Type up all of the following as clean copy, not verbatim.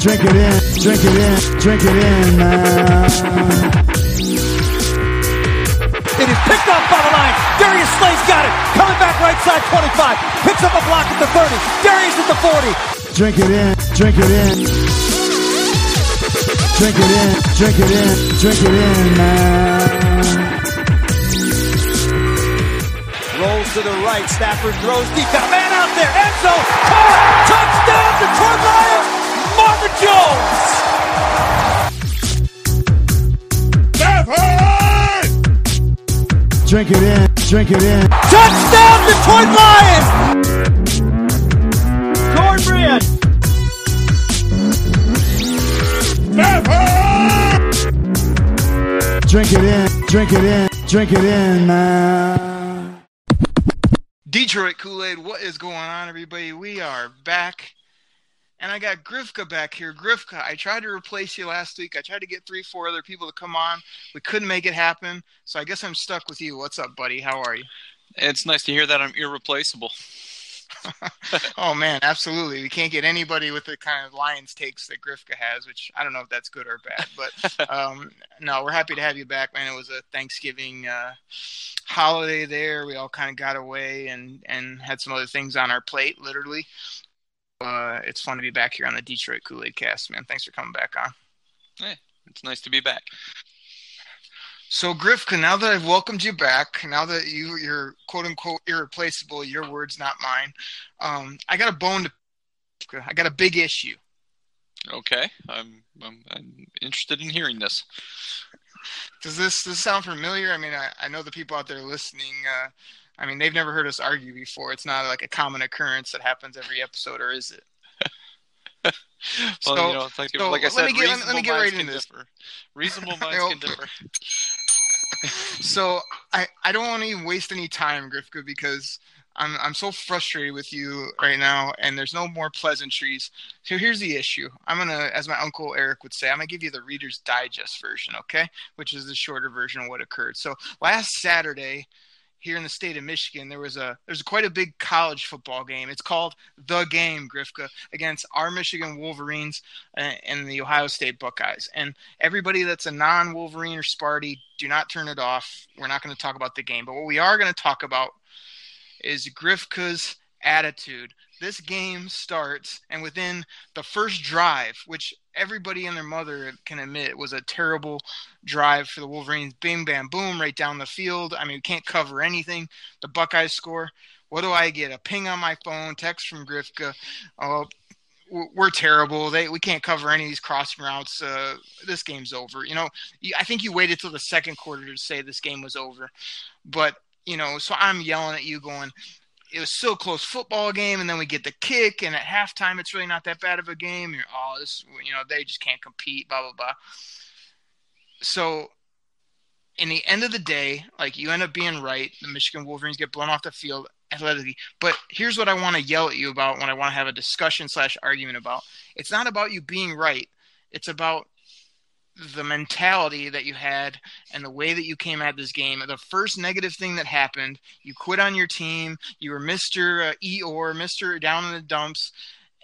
Drink it in, man. It is picked off by the line. Darius Slay's got it. Coming back right side, 25. Picks up a block at the 30. Darius at the 40. Drink it in, man. Rolls to the right, Stafford throws deep, got a man out there, Enzo, caught, touchdown, Detroit Lions, Marvin Jones! Stafford! Drink it in. Touchdown, Detroit Lions! Cornbread! Stafford! Drink it in, man. Detroit Kool-Aid, what is going on, everybody? We are back, and I got Grifka back here. Grifka, I tried to replace you last week. I tried to get 3-4 other people to come on. We couldn't make it happen, so I guess I'm stuck with you. What's up, buddy? How are you? It's nice to hear that I'm irreplaceable. Oh, man, absolutely. We can't get anybody with the kind of Lions takes that Grifka has, which I don't know if that's good or bad. But, no, we're happy to have you back, man. It was a Thanksgiving holiday there. We all kind of got away and had some other things on our plate, literally. It's fun to be back here on the Detroit Kool-Aid cast, man. Thanks for coming back on. Hey, it's nice to be back. So, Grifka, now that I've welcomed you back, now that you're quote-unquote irreplaceable, your words, not mine, I got a bone to pick. I got a big issue. Okay. I'm interested in hearing this. Does this sound familiar? I mean, I know the people out there listening, I mean, they've never heard us argue before. It's not like a common occurrence that happens every episode, or is it? Well, so, you know, like I said, let me get right into this. Reasonable minds can differ. So I don't want to even waste any time, Grifka, because I'm so frustrated with you right now, and there's no more pleasantries. So here's the issue. I'm going to, as my uncle Eric would say, I'm going to give you the Reader's Digest version, okay, which is the shorter version of what occurred. So last Saturday here in the state of Michigan, there's quite a big college football game. It's called The Game, Grifka, against our Michigan Wolverines and the Ohio State Buckeyes. And everybody that's a non-Wolverine or Sparty, do not turn it off. We're not going to talk about the game. But what we are going to talk about is Grifka's attitude. This game starts, and within the first drive, which everybody and their mother can admit was a terrible drive for the Wolverines, bing, bam, boom, right down the field. I mean, we can't cover anything. The Buckeyes score. What do I get? A ping on my phone, text from Grifka. Oh, we're terrible. We can't cover any of these crossing routes. This game's over. You know, I think you waited till the second quarter to say this game was over. But, you know, so I'm yelling at you going, it was still a close football game, and then we get the kick, and at halftime it's really not that bad of a game. You're, oh, this, you know, they just can't compete, blah, blah, blah. So in the end of the day, like, you end up being right. The Michigan Wolverines get blown off the field athletically. But here's what I want to yell at you about when I want to have a discussion / argument about. It's not about you being right. It's about the mentality that you had and the way that you came at this game. The first negative thing that happened, you quit on your team. You were Mr. Eeyore, Mr. Down in the Dumps.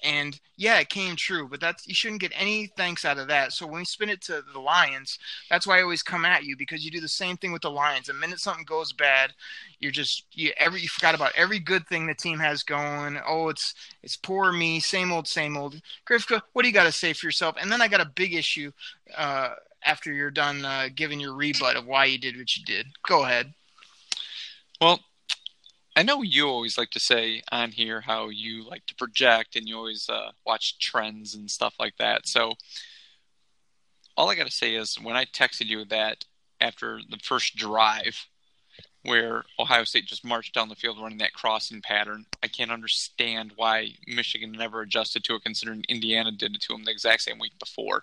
And yeah, it came true, but you shouldn't get any thanks out of that. So when we spin it to the Lions, that's why I always come at you, because you do the same thing with the Lions. The minute something goes bad, you forgot about every good thing the team has going. Oh, it's poor me, same old. Grifka, what do you got to say for yourself? And then I got a big issue after you're done giving your rebut of why you did what you did. Go ahead. Well, I know you always like to say on here how you like to project and you always watch trends and stuff like that. So all I got to say is when I texted you that after the first drive where Ohio State just marched down the field running that crossing pattern, I can't understand why Michigan never adjusted to it, considering Indiana did it to them the exact same week before.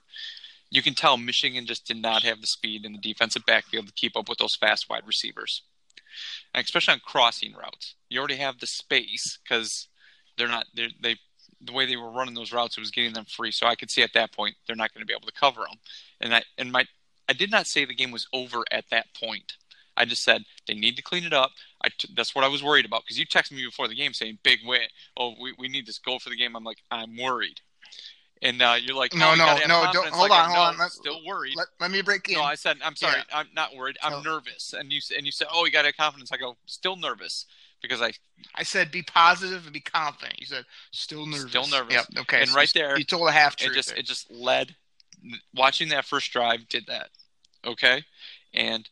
You can tell Michigan just did not have the speed in the defensive backfield to keep up with those fast wide receivers. Especially on crossing routes, you already have the space because the way they were running those routes, it was getting them free. So I could see at that point they're not going to be able to cover them. And I did not say the game was over at that point. I just said they need to clean it up. That's what I was worried about, because you texted me before the game saying big win. Oh, we need this goal for the game. I'm like, I'm worried. And you're like, no, don't. Hold on. Still worried. Let me break in. No, I said, I'm sorry. Yeah. I'm not worried. I'm nervous. And you said, oh, you got to have confidence. I go, still nervous. Because I said, be positive and be confident. You said, still nervous. Still nervous. Yep. Okay. And so right there, you told a half truth. It just led. Watching that first drive did that. Okay. And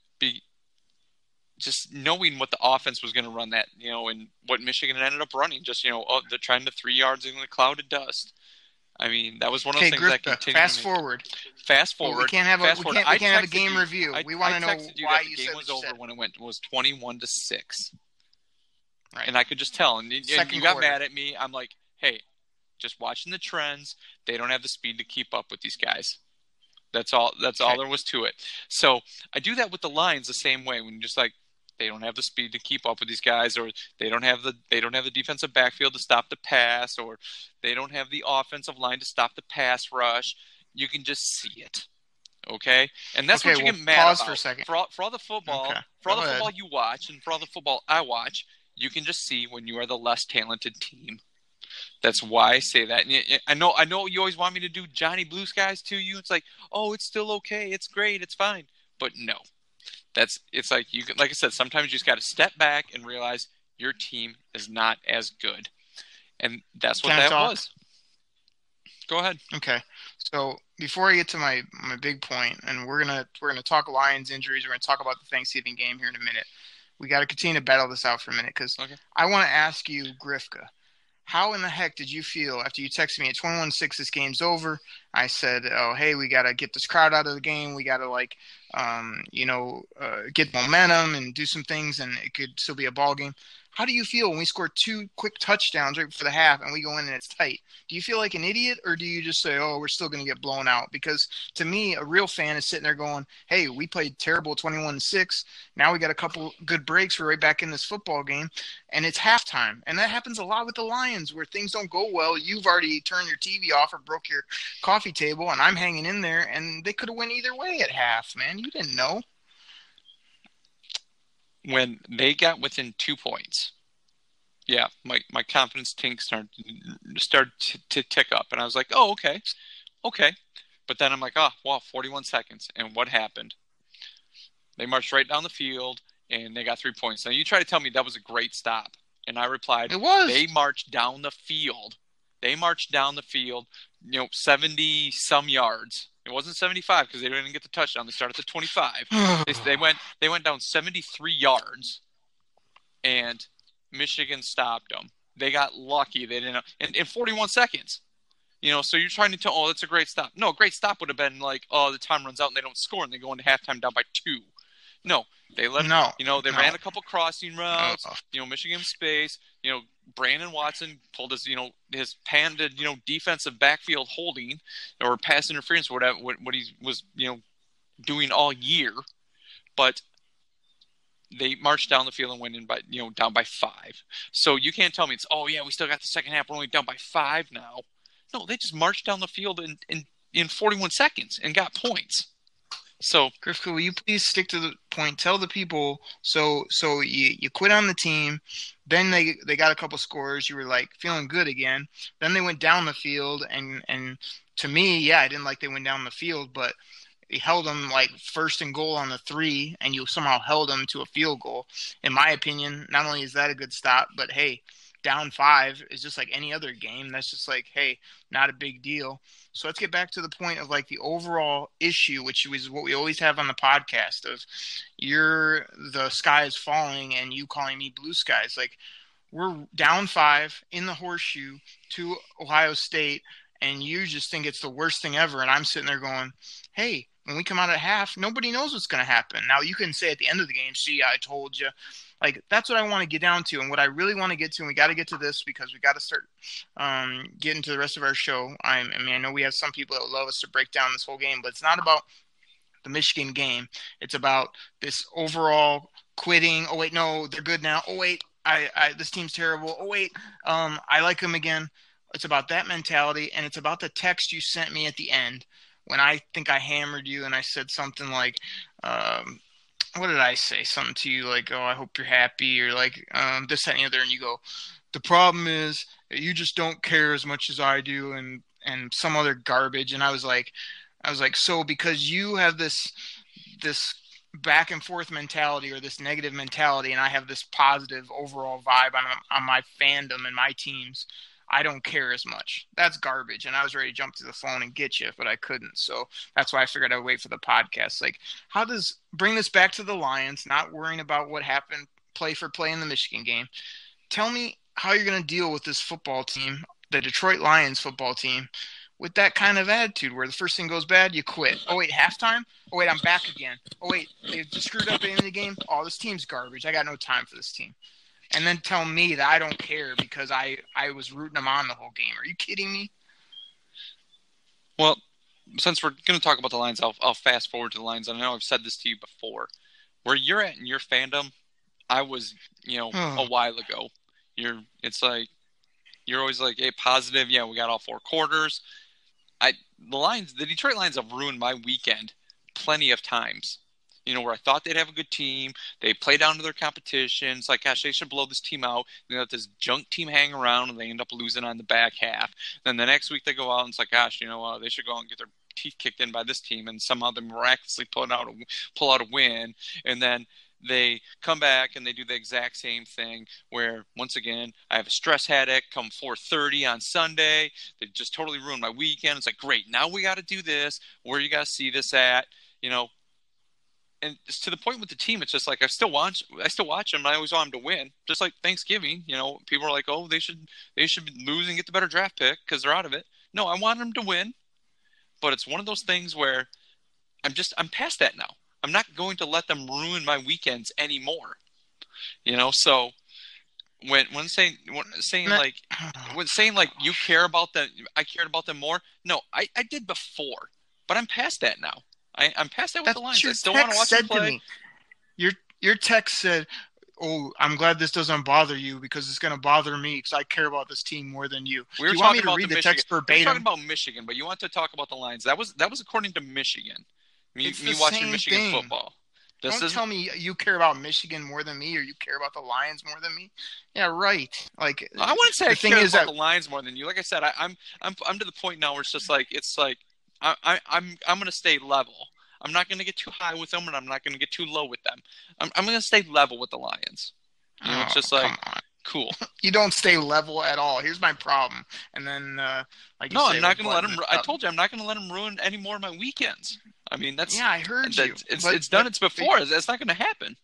just knowing what the offense was going to run that, and what Michigan ended up running, just, they're trying to 3 yards in the cloud of dust. I mean, that was one of the things that continued. Fast forward. Well, we can't have a game review. We want to know why you said the game was over when it was 21-6. Right. And I could just tell. And you got mad at me. I'm like, hey, just watching the trends. They don't have the speed to keep up with these guys. That's all there was to it. So I do that with the Lions the same way. When you're just like, they don't have the speed to keep up with these guys, or they don't have the defensive backfield to stop the pass, or they don't have the offensive line to stop the pass rush. You can just see it. Okay? And that's what you get mad about. Pause for a second. For all the football, okay. Football you watch and for all the football I watch, you can just see when you are the less talented team. That's why I say that. And I know you always want me to do Johnny Blue Skies to you. It's like, oh, it's still okay. It's great. It's fine. But no. It's like you can, like I said, sometimes you just got to step back and realize your team is not as good, and that's what that was. Go ahead. Okay, so before I get to my big point, and we're gonna talk Lions injuries. We're gonna talk about the Thanksgiving game here in a minute. We got to continue to battle this out for a minute because I want to ask you, Grifka, how in the heck did you feel after you texted me at 21-6? This game's over. I said, oh, hey, we got to get this crowd out of the game. We got to, get momentum and do some things, and it could still be a ball game. How do you feel when we score two quick touchdowns right before the half and we go in and it's tight? Do you feel like an idiot, or do you just say, oh, we're still going to get blown out? Because to me, a real fan is sitting there going, hey, we played terrible 21-6. Now we got a couple good breaks. We're right back in this football game, and it's halftime. And that happens a lot with the Lions where things don't go well. You've already turned your TV off or broke your coffee table, and I'm hanging in there, and they could have went either way at half, man. You didn't know. When they got within 2 points, yeah, my confidence tank started to tick up. And I was like, oh, okay. But then I'm like, oh, wow, 41 seconds. And what happened? They marched right down the field, and they got 3 points. Now, you try to tell me that was a great stop. And I replied, it was. They marched down the field, 70-some yards. It wasn't 75 because they didn't get the touchdown. They started at the 25. They went down 73 yards, and Michigan stopped them. They got lucky. They didn't in 41 seconds. So you're trying to tell, oh, that's a great stop. No, a great stop would have been like, oh, the time runs out and they don't score and they go into halftime down by 2. No, they let them. They ran a couple crossing routes. Michigan space. Brandon Watson pulled his, his panted, defensive backfield holding or pass interference, or whatever what he was, doing all year. But they marched down the field and went in by, down by 5. So you can't tell me it's, oh yeah, we still got the second half. We're only down by 5 now. No, they just marched down the field in 41 seconds and got points. So, Grifka, will you please stick to the point? Tell the people. So you quit on the team. Then they got a couple scores. You were like feeling good again. Then they went down the field, and to me, yeah, I didn't like they went down the field, but you held them like first and goal on the 3, and you somehow held them to a field goal. In my opinion, not only is that a good stop, but hey, down 5 is just like any other game. That's just like, hey, not a big deal. So let's get back to the point of like the overall issue, which is what we always have on the podcast of the sky is falling and you calling me blue skies. Like we're down 5 in the horseshoe to Ohio State and you just think it's the worst thing ever. And I'm sitting there going, hey, when we come out at half, nobody knows what's going to happen. Now you can say at the end of the game, see, I told you. Like, that's what I want to get down to and what I really want to get to. And we got to get to this because we got to start getting to the rest of our show. I mean, I know we have some people that would love us to break down this whole game, but it's not about the Michigan game. It's about this overall quitting. Oh, wait, no, they're good now. Oh, wait, this team's terrible. Oh, wait, I like them again. It's about that mentality, and it's about the text you sent me at the end when I think I hammered you and I said something like – what did I say? Something to you like, oh, I hope you're happy, or like this, that, and the other. And you go, the problem is you just don't care as much as I do, and some other garbage. And I was like, so because you have this back and forth mentality or this negative mentality, and I have this positive overall vibe on my fandom and my teams, I don't care as much. That's garbage. And I was ready to jump to the phone and get you, but I couldn't. So that's why I figured I'd wait for the podcast. Like, how does bring this back to the Lions, not worrying about what happened play for play in the Michigan game. Tell me how you're going to deal with this football team, the Detroit Lions football team, with that kind of attitude where the first thing goes bad, you quit. Oh, wait, halftime? Oh, wait, I'm back again. Oh, wait, they just screwed up at the end of the game? Oh, this team's garbage. I got no time for this team. And then tell me that I don't care because I was rooting them on the whole game. Are you kidding me? Well, since we're going to talk about the Lions, I'll fast forward to the Lions. I know I've said this to you before. Where you're at in your fandom, I was, a while ago. You're always like, hey, positive. Yeah, we got all four quarters. The Detroit Lions have ruined my weekend plenty of times. Where I thought they'd have a good team. They play down to their competition. It's like, gosh, they should blow this team out. They let this junk team hang around, and they end up losing on the back half. Then the next week they go out, and it's like, gosh, they should go out and get their teeth kicked in by this team, and somehow they miraculously pull out a win. And then they come back and they do the exact same thing where, once again, I have a stress headache come 4:30 on Sunday. They just totally ruined my weekend. It's like, great, now we got to do this. Where you got to see this at, And it's to the point with the team, it's just like I still watch them. I always want them to win. Just like Thanksgiving, people are like, oh, they should lose and get the better draft pick because they're out of it. No, I want them to win. But it's one of those things where I'm past that now. I'm not going to let them ruin my weekends anymore. So when saying like you care about them, I cared about them more. No, I did before, but I'm past that now. I'm past that with the Lions. I still want to watch them play. Your text said, oh, I'm glad this doesn't bother you because it's going to bother me because I care about this team more than you. We were talking about the text verbatim. We're talking about Michigan, but you want to talk about the Lions. That was according to Michigan. Me watching Michigan football. Don't tell me you care about Michigan more than me or you care about the Lions more than me. Yeah, right. Like, I wouldn't say I care about the Lions more than you. Like I said, I'm to the point now where it's just like I'm going to stay level. I'm not going to get too high with them, and I'm not going to get too low with them. I'm going to stay level with the Lions. It's just like, cool. You don't stay level at all. Here's my problem. And then, I'm not going to let them. I told you, I'm not going to let them ruin any more of my weekends. I mean, I heard you. It's done. It's before. That's not going to happen.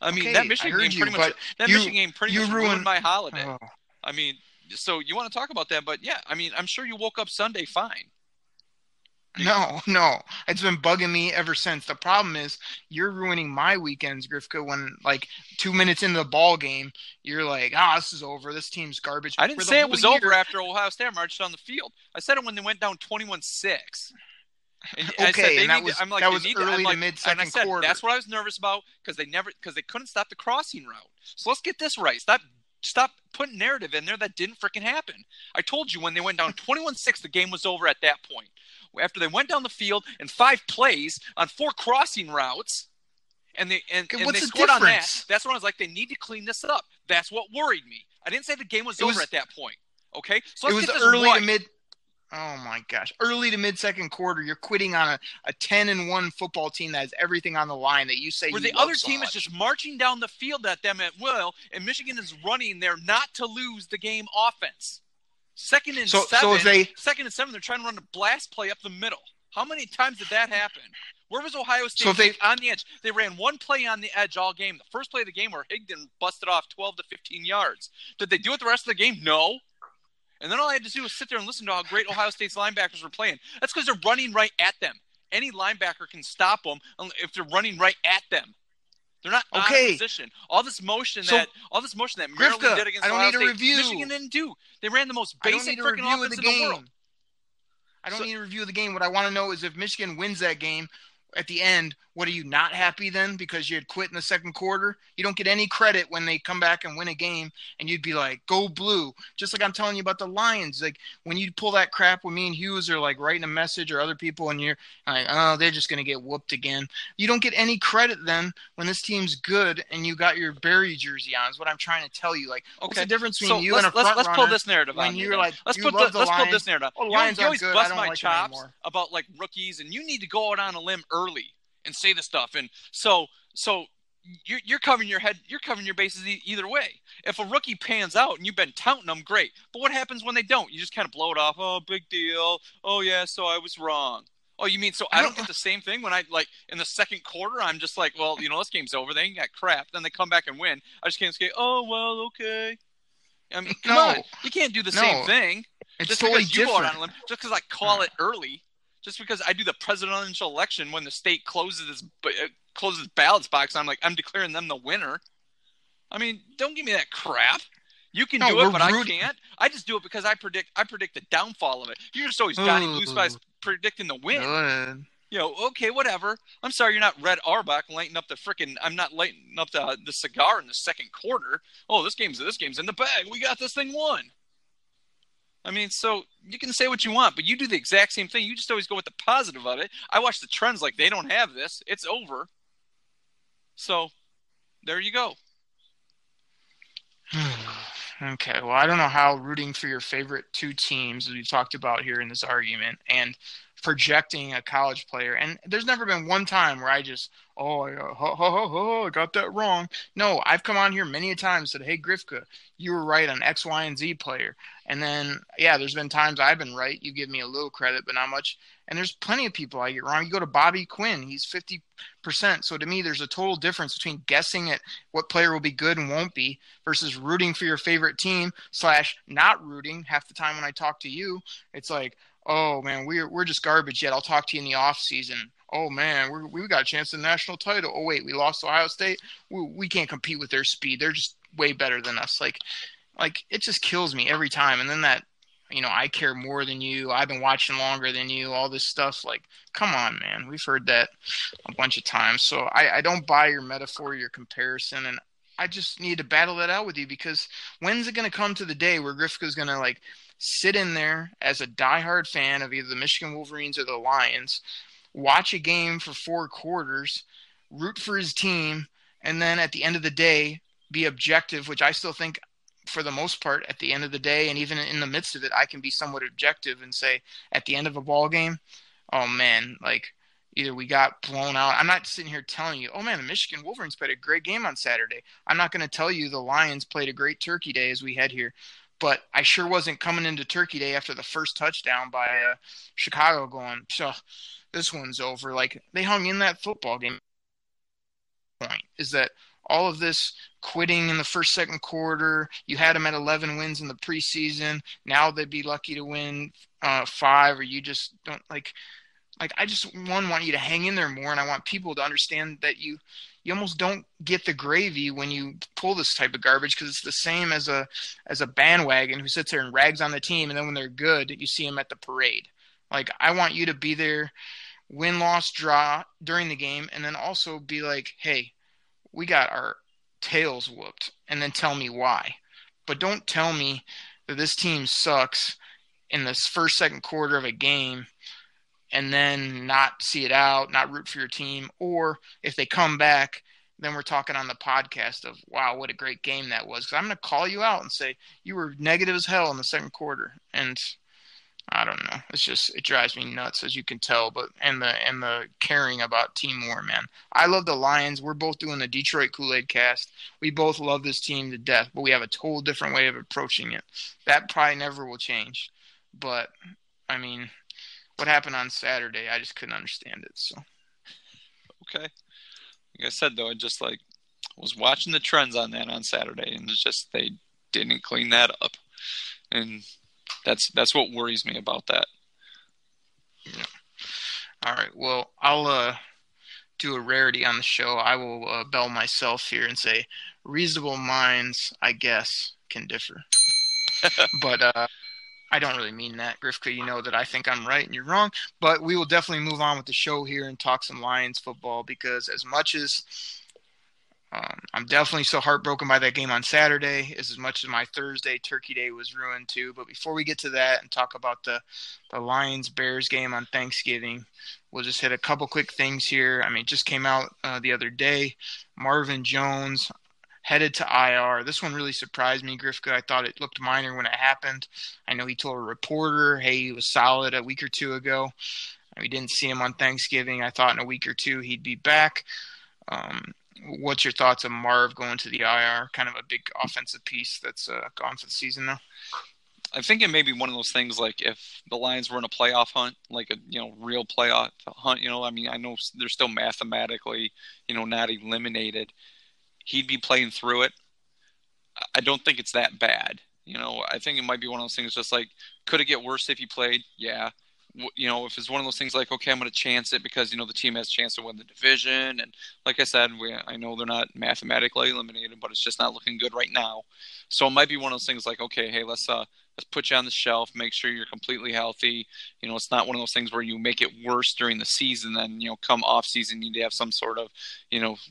I mean, that Michigan game pretty much ruined my holiday. Oh. I mean, so you want to talk about that? But yeah, I mean, I'm sure you woke up Sunday fine. No. It's been bugging me ever since. The problem is you're ruining my weekends, Grifka, when 2 minutes into the ball game, you're like, this is over. This team's garbage. I didn't say it was over after Ohio State marched on the field. I said it when they went down 21-6. Okay, and that was early to mid-second quarter. That's what I was nervous about because they couldn't stop the crossing route. So let's get this right. Stop putting narrative in there that didn't freaking happen. I told you when they went down 21-6, the game was over at that point. After they went down the field in 5 plays on 4 crossing routes, and they scored on that. That's when I was like, they need to clean this up. That's what worried me. I didn't say the game was over at that point. Okay, so let's get this early right. Oh my gosh! Early to mid-second quarter, you're quitting on a 10-1 football team that has everything on the line that you say. Where the other team is just marching down the field at them at will, and Michigan is running there not to lose the game offense. Second and seven, they're trying to run a blast play up the middle. How many times did that happen? Where was Ohio State on the edge? They ran one play on the edge all game. The first play of the game where Higdon busted off 12 to 15 yards. Did they do it the rest of the game? No. And then all I had to do was sit there and listen to how great Ohio State's linebackers were playing. That's because they're running right at them. Any linebacker can stop them if they're running right at them. They're not out of position. All this motion that Maryland did against Ohio State, Michigan didn't do. They ran the most basic freaking offense in the world. I don't need a review of the game. What I want to know is if Michigan wins that game at the end, What, are you not happy then because you had quit in the second quarter? You don't get any credit when they come back and win a game, and you'd be like, go blue. Just like I'm telling you about the Lions. Like, when you pull that crap when me and Hughes are, like, writing a message or other people, and you're like, oh, they're just going to get whooped again. You don't get any credit then when this team's good and you got your Barry jersey on is what I'm trying to tell you. Like, okay. What's the difference between you and a front runner? Let's pull this narrative on you. Like, let's pull this narrative on. You always bust my chops about, like, rookies, and you need to go out on a limb early and say the stuff. And so you're covering your head, you're covering your bases either way. If a rookie pans out and you've been touting them, great. But what happens when they don't? You just kind of blow it off. Oh, big deal. Oh, yeah, so I was wrong. Oh, you mean so I don't get the same thing when I, like, in the second quarter, I'm just like, well, you know, this game's over. They ain't got crap. Then they come back and win. I just can't say, oh, well, okay. I mean, come on. You can't do the same thing. It's just totally different. Just because I call it early. Just because I do the presidential election when the state closes ballots box, I'm declaring them the winner. I mean, don't give me that crap. You can do it, but rooting. I can't. I just do it because I predict the downfall of it. You're just always Donnie Blue Spies predicting the win. Good. You know, okay, whatever. I'm sorry you're not Red Auerbach lighting up the frickin' – I'm not lighting up the cigar in the second quarter. Oh, this game's in the bag. We got this thing won. I mean, so you can say what you want, but you do the exact same thing. You just always go with the positive of it. I watch the trends like they don't have this. It's over. So there you go. Okay. Well, I don't know how rooting for your favorite two teams, as we talked about here in this argument, and projecting a college player. And there's never been one time where I just, I got that wrong. No, I've come on here many a time and said, hey, Grifka, you were right on X, Y, and Z player. And then, yeah, there's been times I've been right. You give me a little credit, but not much. And there's plenty of people I get wrong. You go to Bobby Quinn, he's 50%. So to me, there's a total difference between guessing at what player will be good and won't be versus rooting for your favorite team / not rooting. Half the time when I talk to you, it's like, oh, man, we're just garbage yet. I'll talk to you in the off season. Oh, man, we got a chance at the national title. Oh, wait, we lost to Ohio State. We can't compete with their speed. They're just way better than us. Like it just kills me every time. And then that, you know, I care more than you. I've been watching longer than you. All this stuff. Like, come on, man. We've heard that a bunch of times. So I don't buy your metaphor, your comparison, and I just need to battle that out with you, because when's it going to come to the day where Grifka's going to, like, sit in there as a diehard fan of either the Michigan Wolverines or the Lions, watch a game for 4 quarters, root for his team, and then at the end of the day be objective, which I still think for the most part at the end of the day and even in the midst of it, I can be somewhat objective and say at the end of a ball game, oh, man, like, either we got blown out. I'm not sitting here telling you, oh, man, the Michigan Wolverines played a great game on Saturday. I'm not going to tell you the Lions played a great Turkey Day as we had here. But I sure wasn't coming into Turkey Day after the first touchdown by Chicago going, this one's over. Like, they hung in that football game. Point is that all of this quitting in the first, second quarter, you had them at 11 wins in the preseason. Now they'd be lucky to win 5, or you just don't – like I just, want you to hang in there more, and I want people to understand that you almost don't get the gravy when you pull this type of garbage, because it's the same as a bandwagon who sits there and rags on the team, and then when they're good, you see them at the parade. Like, I want you to be there, win, loss, draw during the game, and then also be like, hey, we got our tails whooped, and then tell me why. But don't tell me that this team sucks in this first, second quarter of a game, and then not see it out, not root for your team. Or if they come back, then we're talking on the podcast of, wow, what a great game that was. Because I'm going to call you out and say, you were negative as hell in the second quarter. And I don't know. It's just, it drives me nuts, as you can tell. But and the caring about Team War, man. I love the Lions. We're both doing the Detroit Kool-Aid cast. We both love this team to death, but we have a total different way of approaching it. That probably never will change. But, I mean, what happened on Saturday, I just couldn't understand it. So, okay. Like I said, though, I just was watching the trends on that on Saturday, and it's just they didn't clean that up, and that's what worries me about that. Yeah. All right. Well, I'll do a rarity on the show. I will bell myself here and say, reasonable minds, I guess, can differ, but I don't really mean that, Grifka. You know that I think I'm right and you're wrong. But we will definitely move on with the show here and talk some Lions football, because as much as I'm definitely so heartbroken by that game on Saturday, as much as my Thursday Turkey Day was ruined too. But before we get to that and talk about the Lions-Bears game on Thanksgiving, we'll just hit a couple quick things here. I mean, it just came out the other day. Marvin Jones headed to IR. This one really surprised me, Grifka. I thought it looked minor when it happened. I know he told a reporter, hey, he was solid a week or two ago. We didn't see him on Thanksgiving. I thought in a week or two he'd be back. What's your thoughts on Marv going to the IR? Kind of a big offensive piece that's gone for the season now. I think it may be one of those things, like if the Lions were in a playoff hunt, like a real playoff hunt, I mean, I know they're still mathematically, not eliminated. He'd be playing through it. I don't think it's that bad. I think it might be one of those things, just like, could it get worse if he played? Yeah. If it's one of those things like, okay, I'm going to chance it because, the team has a chance to win the division. And like I said, I know they're not mathematically eliminated, but it's just not looking good right now. So it might be one of those things like, okay, hey, let's put you on the shelf, make sure you're completely healthy. It's not one of those things where you make it worse during the season. Then, come off season, you need to have some sort of,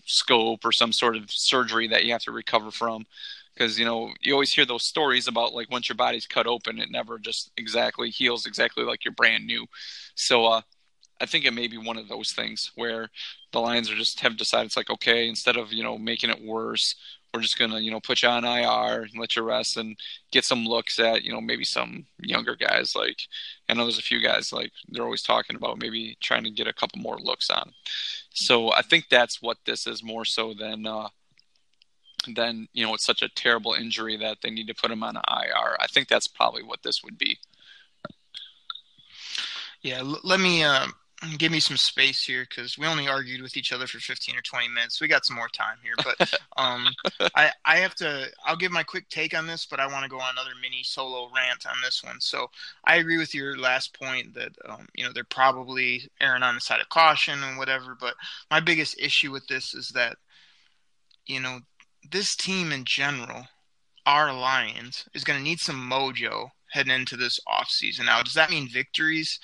scope or some sort of surgery that you have to recover from. Because, you always hear those stories about, like, once your body's cut open, it never just exactly heals exactly like you're brand new. So I think it may be one of those things where the Lions have decided it's like, okay, instead of, making it worse, we're just going to, put you on IR and let you rest and get some looks at, maybe some younger guys. Like, I know there's a few guys, like, they're always talking about maybe trying to get a couple more looks on. So I think that's what this is more so than then it's such a terrible injury that they need to put him on an IR. I think that's probably what this would be. Yeah, let me give me some space here, because we only argued with each other for 15 or 20 minutes. We got some more time here, but I have to. I'll give my quick take on this, but I want to go on another mini solo rant on this one. So I agree with your last point that they're probably erring on the side of caution and whatever. But my biggest issue with this is that this team in general, our Lions, is going to need some mojo heading into this offseason. Now, does that mean victories?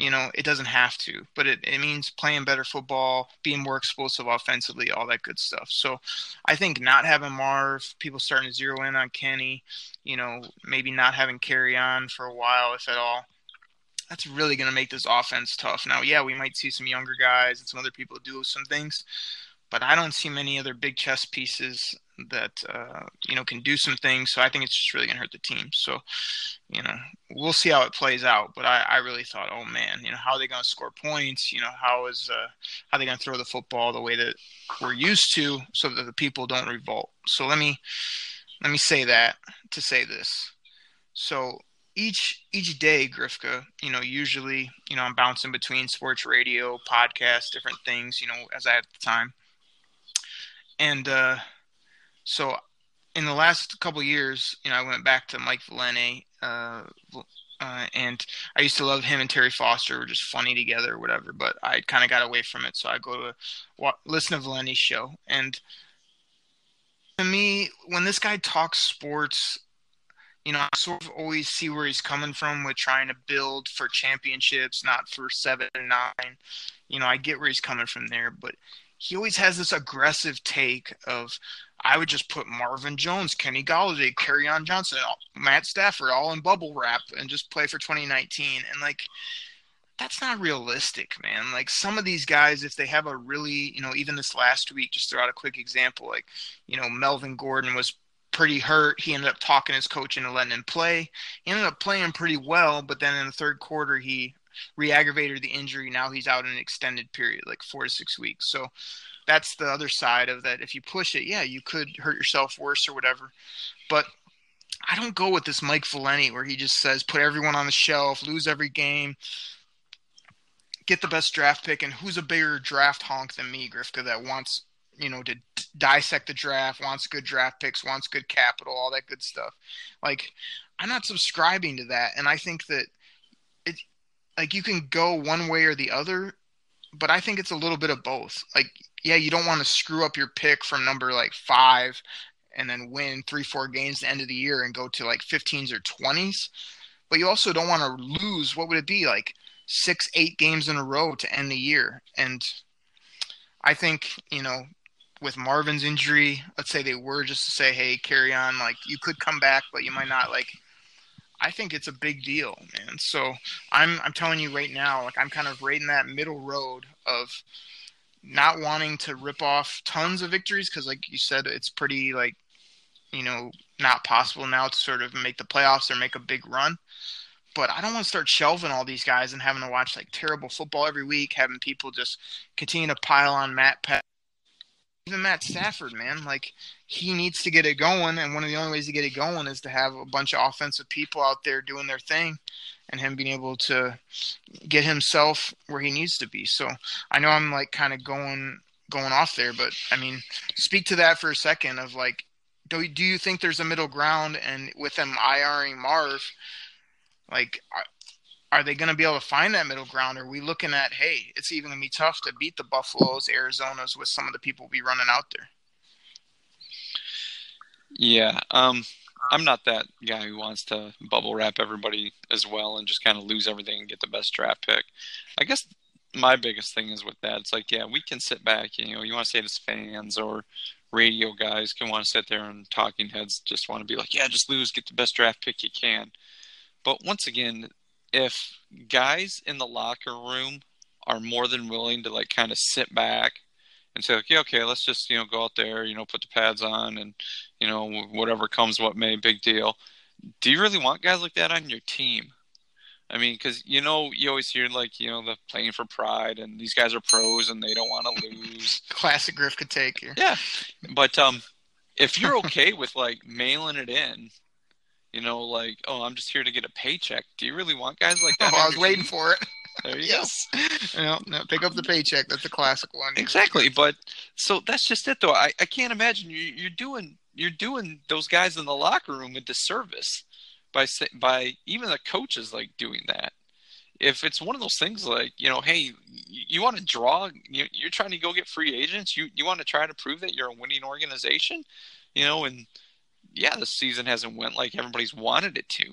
It doesn't have to, but it means playing better football, being more explosive offensively, all that good stuff. So I think not having Marv, people starting to zero in on Kenny, maybe not having Kerryon for a while, if at all, that's really going to make this offense tough. Now, yeah, we might see some younger guys and some other people do some things, but I don't see many other big chess pieces that, can do some things. So I think it's just really going to hurt the team. So, we'll see how it plays out. But I really thought, oh, man, how are they going to score points? How are they going to throw the football the way that we're used to so that the people don't revolt? So let me say that to say this. So each day, Grifka, usually, I'm bouncing between sports radio, podcasts, different things, as I have the time. And so in the last couple of years, I went back to Mike Valenti, and I used to love him and Terry Foster. We're just funny together or whatever, but I kind of got away from it. So I go to listen to Valenti's show. And to me, when this guy talks sports, I sort of always see where he's coming from with trying to build for championships, not for 7 and 9. I get where he's coming from there, but he always has this aggressive take of, I would just put Marvin Jones, Kenny Golladay, Kerryon Johnson, Matt Stafford all in bubble wrap and just play for 2019. And, that's not realistic, man. Some of these guys, if they have a really, even this last week, just throw out a quick example, Melvin Gordon was pretty hurt. He ended up talking his coach into letting him play. He ended up playing pretty well, but then in the third quarter, he re-aggravated the injury. Now he's out in an extended period, 4 to 6 weeks. So that's the other side of that. If you push it, yeah, you could hurt yourself worse or whatever. But I don't go with this Mike Valenti where he just says, put everyone on the shelf, lose every game, get the best draft pick. And who's a bigger draft honk than me, Grifka, that wants, to dissect the draft, wants good draft picks, wants good capital, all that good stuff. I'm not subscribing to that. And I think that it, you can go one way or the other, but I think it's a little bit of both. Yeah, you don't want to screw up your pick from number 5 and then win 3-4 games at the end of the year and go to 15s or 20s. but you also don't want to lose, what would it be, like 6-8 games in a row to end the year. And I think, you know, with Marvin's injury, let's say they were just to say, hey, Kerryon, like, you could come back, but you might not. Like, I think it's a big deal, man. So I'm telling you right now, like, I'm kind of right in that middle road of not wanting to rip off tons of victories because, like you said, it's pretty, like, you know, not possible now to sort of make the playoffs or make a big run. But I don't want to start shelving all these guys and having to watch, like, terrible football every week, having people just continue to pile on Matt Pett. Even Matt Stafford, man, like, he needs to get it going, and one of the only ways to get it going is to have a bunch of offensive people out there doing their thing and him being able to get himself where he needs to be. So I know I'm, like, kind of going off there, but, I mean, speak to that for a second of, like, do you think there's a middle ground? And with them IRing Marv, like, are they going to be able to find that middle ground? Or are we looking at, hey, it's even going to be tough to beat the Buffaloes, Arizonas with some of the people we running out there? Yeah, I'm not that guy who wants to bubble wrap everybody as well and just kind of lose everything and get the best draft pick. I guess my biggest thing is with that. It's like, yeah, we can sit back. You know, you want to say this fans or radio guys can want to sit there and talking heads just want to be like, yeah, just lose, get the best draft pick you can. But once again, if guys in the locker room are more than willing to, like, kind of sit back and say, okay, let's just, you know, go out there, you know, put the pads on and, you know, whatever comes what may, big deal. Do you really want guys like that on your team? I mean, because, you know, you always hear, like, you know, the playing for pride and these guys are pros and they don't want to lose. Classic Grifka take here. Yeah. But if you're okay with, like, mailing it in, you know, like, oh, I'm just here to get a paycheck. Do you really want guys like that? Oh, I was waiting for it. There you go. No, pick up the paycheck. That's a classic one. Exactly. But so that's just it, though. I can't imagine you're doing those guys in the locker room a disservice by even the coaches, like, doing that. If it's one of those things like, you know, hey, you want to draw, you're trying to go get free agents. You want to try to prove that you're a winning organization, you know, and – yeah, the season hasn't went like everybody's wanted it to,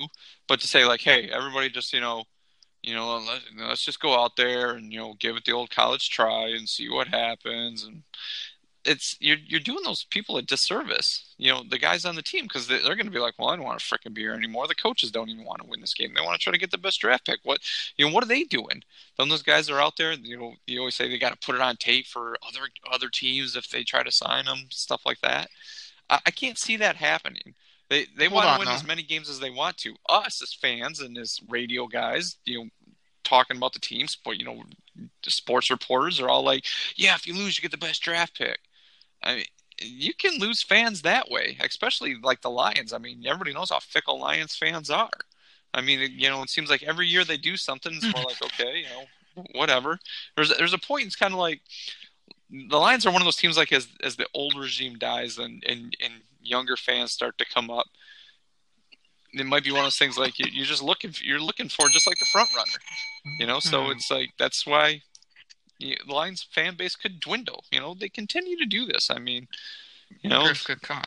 but to say like, hey, everybody just, you know, let's just go out there and, you know, give it the old college try and see what happens. And it's, you're doing those people a disservice, you know, the guys on the team, because they're going to be like, well, I don't want to frickin' be here anymore. The coaches don't even want to win this game. They want to try to get the best draft pick. What are they doing? Then those guys are out there, you know, you always say they got to put it on tape for other teams if they try to sign them, stuff like that. I can't see that happening. They want to win as many games as they want to. Us as fans and as radio guys, you know, talking about the teams, but, you know, the sports reporters are all like, yeah, if you lose, you get the best draft pick. I mean, you can lose fans that way, especially like the Lions. I mean, everybody knows how fickle Lions fans are. I mean, you know, it seems like every year they do something. It's more like, okay, you know, whatever. There's a point. It's kind of like, the Lions are one of those teams, like, as the old regime dies and younger fans start to come up, it might be one of those things like you're looking for just like the front runner, you know. So it's like that's why the Lions fan base could dwindle. You know, they continue to do this. I mean, you know, Grifka, come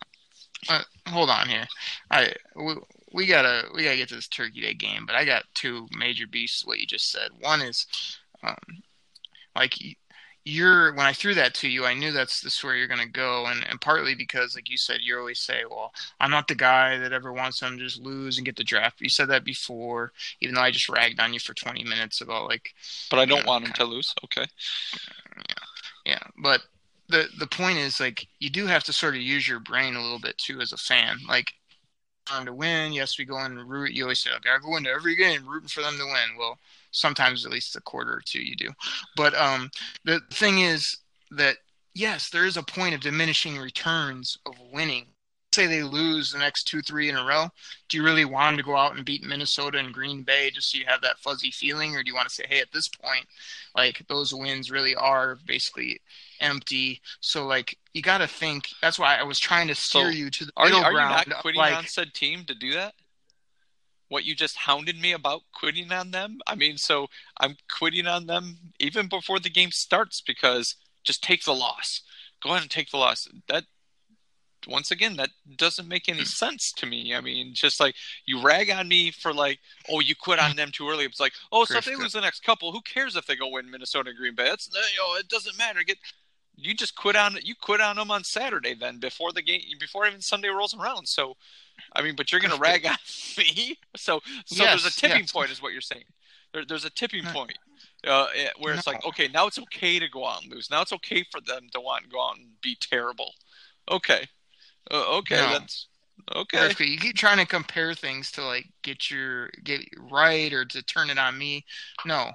on, hold on here. We gotta get to this Turkey Day game, but I got two major beasts to what you just said. One is like. When I threw that to you, I knew that's where you're going to go. And partly because, like you said, you always say, well, I'm not the guy that ever wants them to just lose and get the draft. You said that before, even though I just ragged on you for 20 minutes about, like, but I don't want them to lose. Okay. Yeah. But the point is, like, you do have to sort of use your brain a little bit too, as a fan, like, time to win. Yes, we go in and root. You always say, okay, I go into every game rooting for them to win. Well, sometimes at least a quarter or two you do. But the thing is that, yes, there is a point of diminishing returns of winning. Say they lose the next 2-3 in a row. Do you really want them to go out and beat Minnesota and Green Bay just so you have that fuzzy feeling? Or do you want to say, hey, at this point, like, those wins really are basically empty? So, like, you got to think. That's why I was trying to steer you to the middle ground. Are you not quitting, like, on said team to do that? What you just hounded me about quitting on them? I mean, so I'm quitting on them even before the game starts because just take the loss. Go ahead and take the loss. That once again, that doesn't make any sense to me. I mean, just like you rag on me for like, oh, you quit on them too early. It's like, oh, so if they lose the next couple, who cares if they go win Minnesota and Green Bay? That's, you know, it doesn't matter. You just quit on them on Saturday then before the game, before even Sunday rolls around. So, I mean, but you're going to rag on me. So yes, there's a tipping point is what you're saying. There's a tipping point where it's like, okay, now it's okay to go out and lose. Now it's okay for them to want to go out and be terrible. Okay. That's okay. Perfect. You keep trying to compare things to like get right or to turn it on me. No,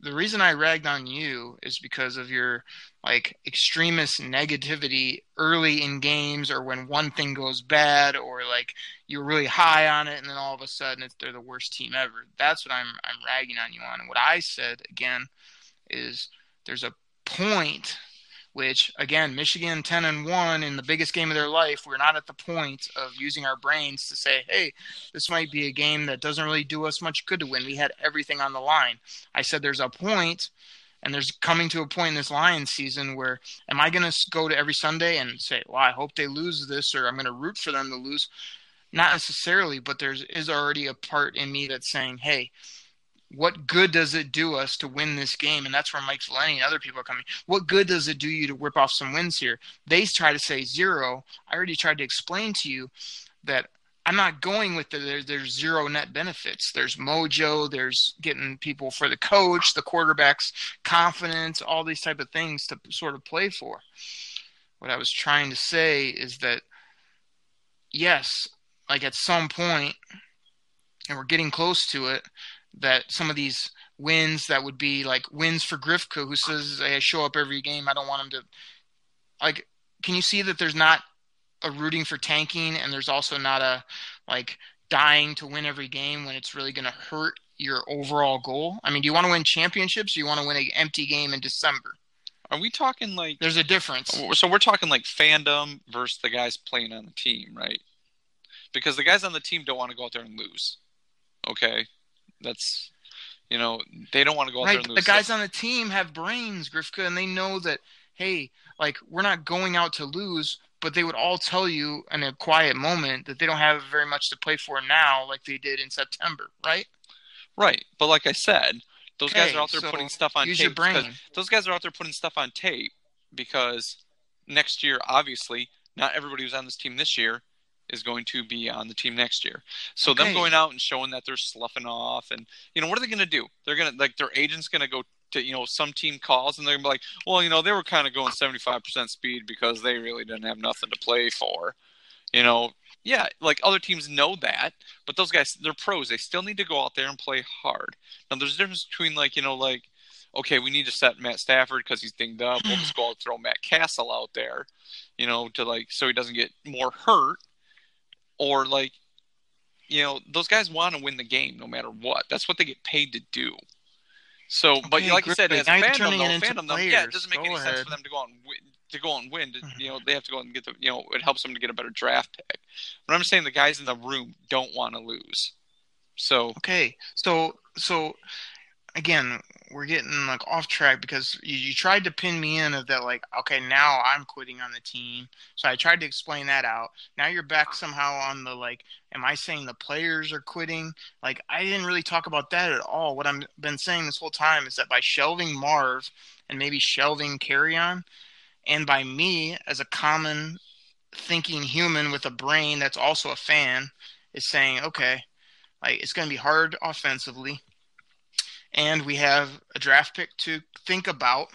the reason I ragged on you is because of your like extremist negativity early in games, or when one thing goes bad, or like you're really high on it, and then all of a sudden they're the worst team ever. That's what I'm ragging on you on. And what I said again is there's a point. Which again, Michigan 10-1 in the biggest game of their life. We're not at the point of using our brains to say, "Hey, this might be a game that doesn't really do us much good to win." We had everything on the line. I said, "There's a point, and there's coming to a point in this Lions season where am I going to go to every Sunday and say, 'Well, I hope they lose this,' or I'm going to root for them to lose?" Not necessarily, but there is already a part in me that's saying, "Hey, what good does it do us to win this game?" And that's where Mike Valenti and other people are coming. What good does it do you to whip off some wins here? They try to say zero. I already tried to explain to you that I'm not going with there's zero net benefits. There's mojo. There's getting people for the coach, the quarterback's confidence, all these type of things to sort of play for. What I was trying to say is that, yes, like at some point, and we're getting close to it, that some of these wins that would be like wins for Grifka, who says, "Hey, I show up every game. I don't want him to." Like, can you see that there's not a rooting for tanking, and there's also not a like dying to win every game when it's really going to hurt your overall goal? I mean, do you want to win championships, or you want to win an empty game in December? Are we talking like there's a difference? So we're talking like fandom versus the guys playing on the team, right? Because the guys on the team don't want to go out there and lose. Okay. That's, you know, they don't want to go out there and lose. The guys on the team have brains, Grifka, and they know that, hey, like, we're not going out to lose, but they would all tell you in a quiet moment that they don't have very much to play for now like they did in September, right? Right. But like I said, those guys are out there putting stuff on tape. Use your brain. Those guys are out there putting stuff on tape because next year, obviously, not everybody who's on this team this year is going to be on the team next year. So them going out and showing that they're sloughing off, and you know, what are they going to do? They're going to, like, their agent's going to go to, you know, some team calls, and they're going to be like, well, you know, they were kind of going 75% speed because they really didn't have nothing to play for, you know? Yeah. Like, other teams know that, but those guys, they're pros. They still need to go out there and play hard. Now there's a difference between, like, you know, like, okay, we need to set Matt Stafford because he's dinged up. We'll just go out and throw Matt Castle out there, you know, to like, so he doesn't get more hurt. Or, like, you know, those guys want to win the game no matter what. That's what they get paid to do. So, okay, but like I said, as fandom though, yeah, it doesn't make any sense for them to go out and win. You know, they have to go out and get the, you know, it helps them to get a better draft pick. But I'm saying the guys in the room don't want to lose. So so again, we're getting like off track because you tried to pin me in of that, like, okay, now I'm quitting on the team. So I tried to explain that out. Now you're back somehow on the, like, am I saying the players are quitting? Like, I didn't really talk about that at all. What I've been saying this whole time is that by shelving Marv and maybe shelving Kerryon, and by me as a common thinking human with a brain that's also a fan, is saying, okay, like, it's going to be hard offensively. And we have a draft pick to think about,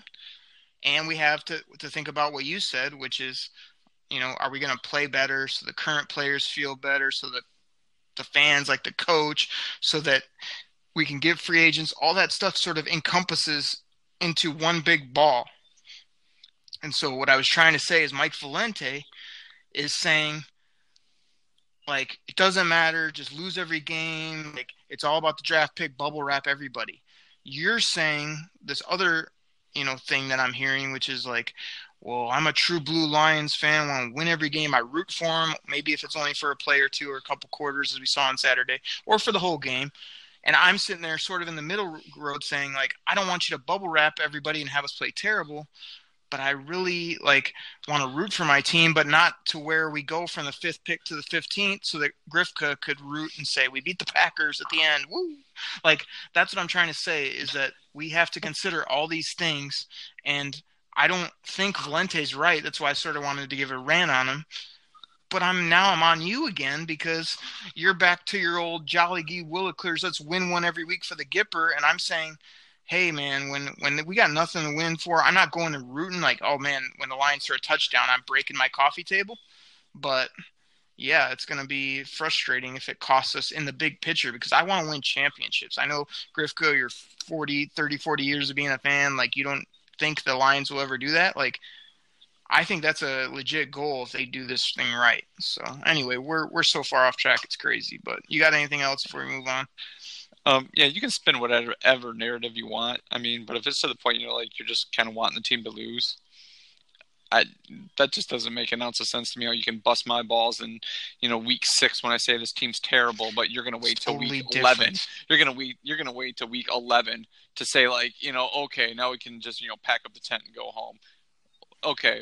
and we have to think about what you said, which is, you know, are we going to play better so the current players feel better, so that the fans like the coach, so that we can give free agents, all that stuff sort of encompasses into one big ball. And so what I was trying to say is Mike Valenti is saying, like, it doesn't matter, just lose every game. Like, it's all about the draft pick, bubble wrap everybody. You're saying this other, you know, thing that I'm hearing, which is like, well, I'm a true blue Lions fan. I want to win every game. I root for them. Maybe if it's only for a play or two or a couple quarters, as we saw on Saturday, or for the whole game. And I'm sitting there sort of in the middle road saying, like, I don't want you to bubble wrap everybody and have us play terrible. but I really like want to root for my team, but not to where we go from the 5th pick to the 15th so that Grifka could root and say, we beat the Packers at the end. Woo! Like, that's what I'm trying to say, is that we have to consider all these things. And I don't think Valente's right. That's why I sort of wanted to give a rant on him. But I'm on you again, because you're back to your old Jolly Gee Williclers. Let's win one every week for the Gipper. And I'm saying, hey man, when we got nothing to win for, I'm not going to rooting like, oh man, when the Lions throw a touchdown, I'm breaking my coffee table. But yeah, it's going to be frustrating if it costs us in the big picture, because I want to win championships. I know, Grifka, you're 40 years of being a fan. Like, you don't think the Lions will ever do that. Like, I think that's a legit goal if they do this thing right. So anyway, we're so far off track, it's crazy. But you got anything else before we move on? Yeah, you can spin whatever narrative you want. I mean, but if it's to the point you're just kind of wanting the team to lose, that just doesn't make an ounce of sense to me. How you can bust my balls in week 6 when I say this team's terrible, but you're gonna wait till week 11. You're gonna wait till week 11 to say okay, now we can just pack up the tent and go home. Okay.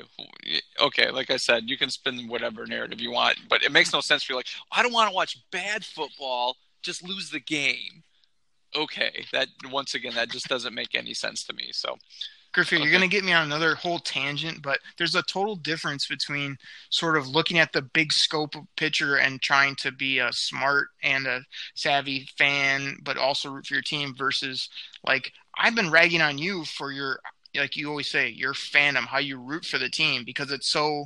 Like I said, you can spin whatever narrative you want, but it makes no sense for you. Like, I don't want to watch bad football. Just lose the game. Okay, that just doesn't make any sense to me. So, Griffin, okay. You're going to get me on another whole tangent, but there's a total difference between sort of looking at the big scope of picture and trying to be a smart and a savvy fan, but also root for your team, versus I've been ragging on you for your. Like you always say, your fandom, how you root for the team, because it's so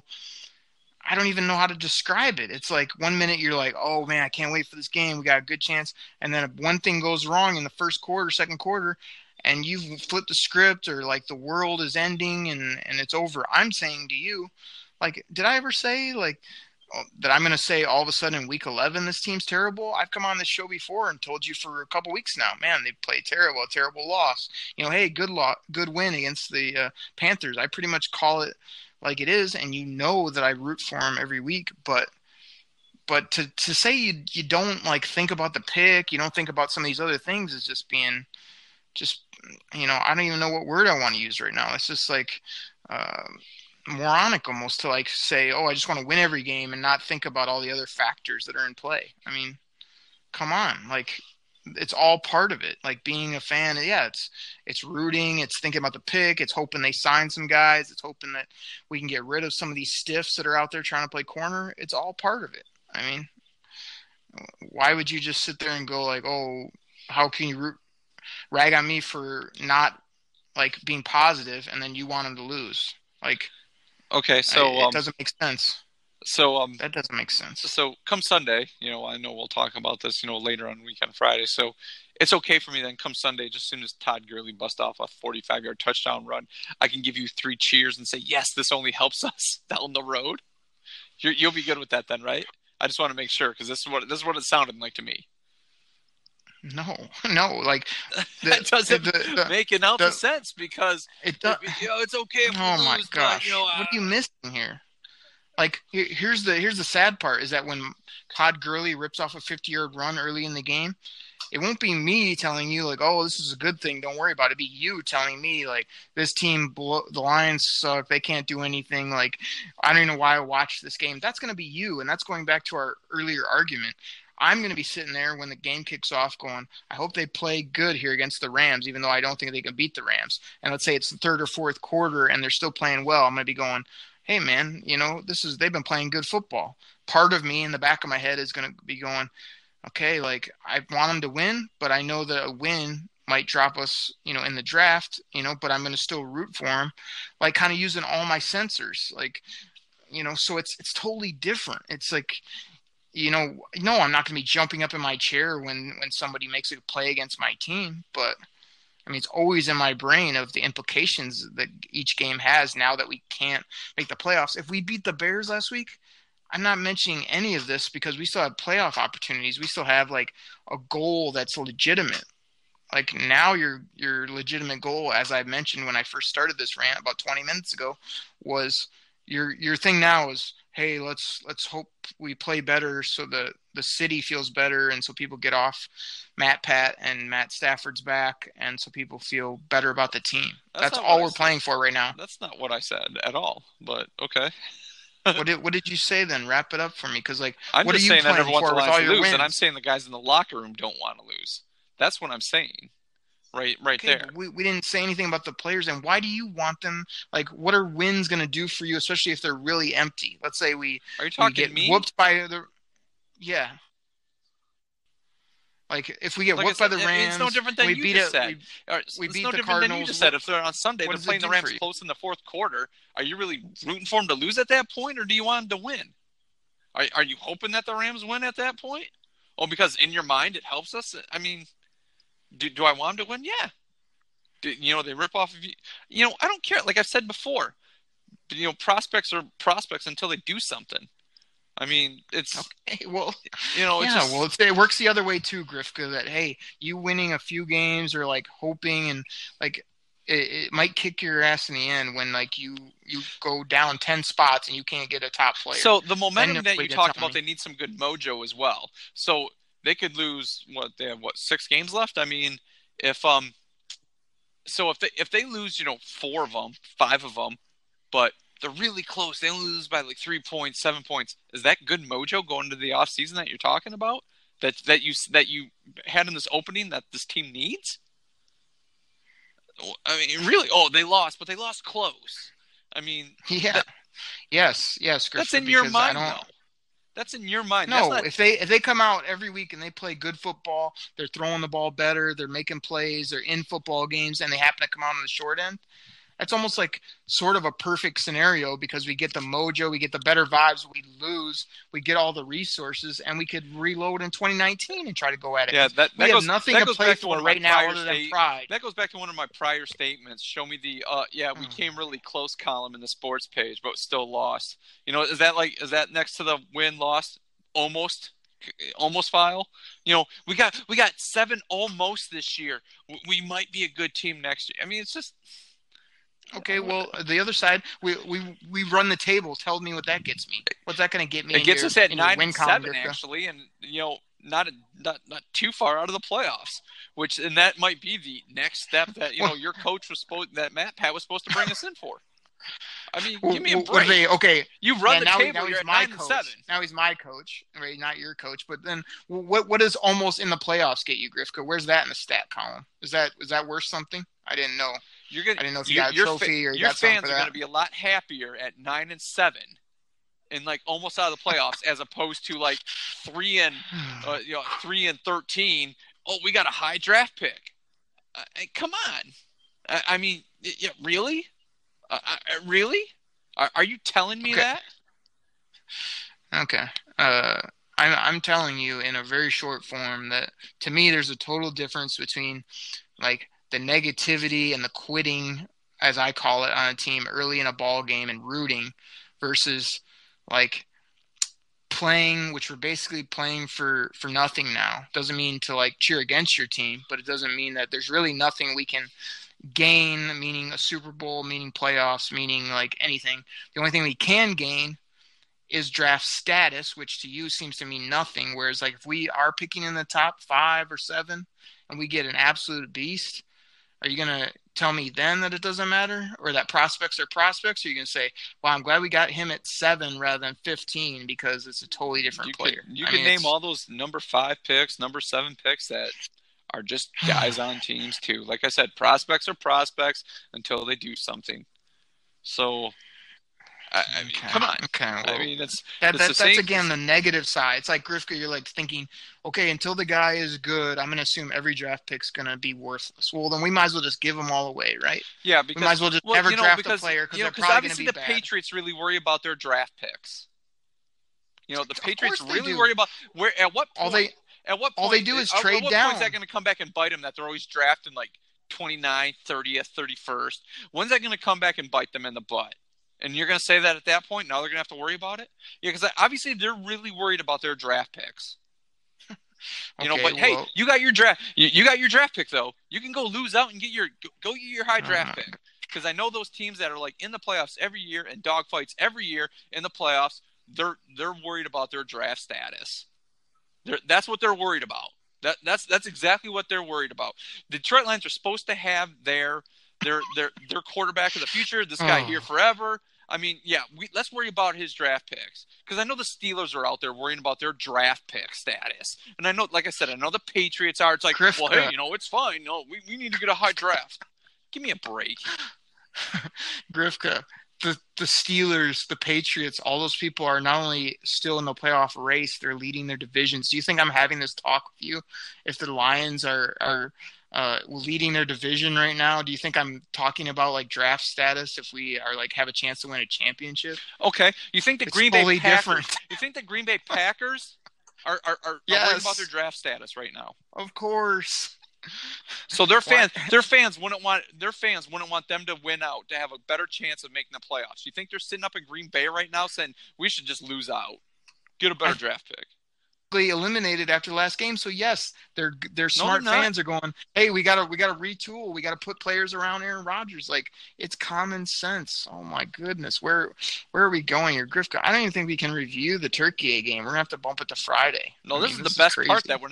– I don't even know how to describe it. It's like, one minute you're like, oh, man, I can't wait for this game. We got a good chance. And then if one thing goes wrong in the first quarter, second quarter, and you've flipped the script, or the world is ending and it's over. I'm saying to you, did I ever say that I'm going to say all of a sudden in week 11 this team's terrible? I've come on this show before and told you for a couple weeks now, man, they played terrible loss. Hey, good win against the Panthers. I pretty much call it like it is, and that I root for them every week. But to say you don't think about the pick, you don't think about some of these other things, is just being I don't even know what word I want to use right now. It's just moronic almost to say, oh, I just want to win every game and not think about all the other factors that are in play. I mean, come on, it's all part of it. Being a fan, yeah, it's rooting, it's thinking about the pick, it's hoping they sign some guys, it's hoping that we can get rid of some of these stiffs that are out there trying to play corner. It's all part of it. I mean, why would you just sit there and go oh, how can you rag on me for not being positive, and then you want them to lose? Okay, so it doesn't make sense. So that doesn't make sense. So come Sunday, I know we'll talk about this, later on the weekend, Friday. So it's okay for me then. Come Sunday, just as soon as Todd Gurley busts off a 45-yard touchdown run, I can give you 3 cheers and say, yes, this only helps us down the road. You'll be good with that then, right? I just want to make sure, because this is what it sounded like to me. No. That doesn't make an ounce of sense, because it does. It's okay. If oh my lose, gosh! But, what are you missing here? Here's the sad part, is that when Todd Gurley rips off a 50-yard run early in the game, it won't be me telling you oh, this is a good thing, don't worry about it. It'd be you telling me this team, the Lions suck, they can't do anything. I don't even know why I watched this game. That's going to be you, and that's going back to our earlier argument. I'm going to be sitting there when the game kicks off going, I hope they play good here against the Rams, even though I don't think they can beat the Rams. And let's say it's the third or fourth quarter and they're still playing well. I'm going to be going, hey, man, they've been playing good football. Part of me in the back of my head is going to be going, okay, I want them to win, but I know that a win might drop us, in the draft, but I'm going to still root for them, kind of using all my sensors, so it's totally different. It's no, I'm not going to be jumping up in my chair when somebody makes a play against my team. But, I mean, it's always in my brain of the implications that each game has now that we can't make the playoffs. If we beat the Bears last week, I'm not mentioning any of this because we still have playoff opportunities. We still have, a goal that's legitimate. Now your legitimate goal, as I mentioned when I first started this rant about 20 minutes ago, was your thing now is, hey, let's hope we play better so the city feels better, and so people get off Matt Pat and Matt Stafford's back, and so people feel better about the team. That's all we're playing for right now. That's not what I said at all, but okay. What did you say then? Wrap it up for me, because like, I'm what just are you saying playing for with all your wins? And I'm saying the guys in the locker room don't want to lose. That's what I'm saying. Right okay, there. We didn't say anything about the players, and why do you want them? Like, what are wins going to do for you, especially if they're really empty? Let's say we get whooped by the yeah. Like, if we get whooped by the Rams, it's no different than you just said. We beat the Cardinals. If they're on Sunday, they're playing the Rams close in the fourth quarter. Are you really rooting for them to lose at that point, or do you want them to win? Are you hoping that the Rams win at that point? Oh, because in your mind it helps us? I mean, do I want them to win? Yeah. They rip off of you. I don't care. Like I've said before, prospects are prospects until they do something. I mean, it's okay. Well, it's just, it works the other way too, Grifka. That hey, you winning a few games or like hoping and like it might kick your ass in the end when like you go down 10 spots and you can't get a top player. So the momentum that you talked about, they need some good mojo as well. So they could lose they have 6 games left. I mean, if they lose 4 of them, 5 of them, but they're really close. They only lose by like 3 points, 7 points. Is that good mojo going into the off season that you're talking about? That you had in this opening that this team needs? I mean, really? Oh, they lost, but they lost close. I mean, yeah, yes. Grifka, that's in your mind, though. That's in your mind. No, if they come out every week and they play good football, they're throwing the ball better, they're making plays, they're in football games, and they happen to come out on the short end. That's almost like sort of a perfect scenario because we get the mojo, we get the better vibes, we lose, we get all the resources, and we could reload in 2019 and try to go at it. Yeah, we have nothing to play for right now other than pride. That goes back to one of my prior statements. Show me the we came really close column in the sports page, but still lost. Is that next to the win loss almost file? We got 7 almost this year. We might be a good team next year. I mean, it's just. Okay, well, the other side, we run the table. Tell me what that gets me. What's that going to get me? It gets us at 9-7 actually, and not too far out of the playoffs. And that might be the next step that your coach was supposed that Matt Pat was supposed to bring us in for. I mean, give me a break. You run the table. Now you're my coach. 7. Now he's my coach, right? Not your coach. But then, what does almost in the playoffs get you, Grifka? Where's that in the stat column? Is that worth something? I didn't know. I didn't know if you got a trophy or you got something for that. Your fans are going to be a lot happier at 9-7 and like almost out of the playoffs as opposed to like 3-13. Oh, we got a high draft pick. Come on. I mean, yeah, really? Really? Are you telling me that? Okay. I'm telling you in a very short form that to me there's a total difference between like the negativity and the quitting, as I call it, on a team early in a ball game and rooting versus like playing, which we're basically playing for nothing now. Doesn't mean to like cheer against your team, but it doesn't mean that there's really nothing we can gain, meaning a Super Bowl, meaning playoffs, meaning like anything. The only thing we can gain is draft status, which to you seems to mean nothing. Whereas like if we are picking in the top 5 or 7 and we get an absolute beast, are you going to tell me then that it doesn't matter or that prospects are prospects? Or are you going to say, well, I'm glad we got him at 7 rather than 15 because it's a totally different player? You can name all those number 5 picks, number 7 picks that are just guys on teams too. Like I said, prospects are prospects until they do something. So, I mean, okay. Come on. Okay. Well, I mean, that's again the negative side. It's like Grifka, you're like thinking, okay, until the guy is good, I'm going to assume every draft pick's going to be worthless. Well, then we might as well just give them all away, right? Yeah, because we might as well just never draft a player because they're probably going to be bad. The Patriots really worry about their draft picks. The Patriots really worry about at what point is that going to come back and bite them that they're always drafting like 29th, 30th, 31st? When's that going to come back and bite them in the butt? And you're going to say that at that point, now they're going to have to worry about it? Yeah, because obviously they're really worried about their draft picks. Hey, you got your draft. You got your draft pick though. You can go lose out and get your high draft pick. Because I know those teams that are like in the playoffs every year and dogfights every year in the playoffs. they're worried about their draft status. That's what they're worried about. That's exactly what they're worried about. The Detroit Lions are supposed to have their quarterback of the future. This guy here forever. I mean, yeah, let's worry about his draft picks, because I know the Steelers are out there worrying about their draft pick status, and I know, like I said, I know the Patriots are. It's like, Grifka. Well, hey, it's fine. No, we need to get a high draft. Give me a break, Grifka. The Steelers, the Patriots, all those people are not only still in the playoff race, they're leading their divisions. Do you think I'm having this talk with you? If the Lions are leading their division right now, do you think I'm talking about like draft status? If we are like have a chance to win a championship, okay? You think the Green Bay Packers are yes. worried about their draft status right now? Of course. So their fans wouldn't want them to win out to have a better chance of making the playoffs. You think they're sitting up in Green Bay right now saying we should just lose out, get a better draft pick? Eliminated after last game, so yes, their smart fans are going, hey, we gotta retool, we gotta put players around Aaron Rodgers. Like, it's common sense. Oh my goodness, where are we going here, Grifka? I don't even think we can review the Turkey game. We're gonna have to bump it to Friday. No, this is the best crazy part that we're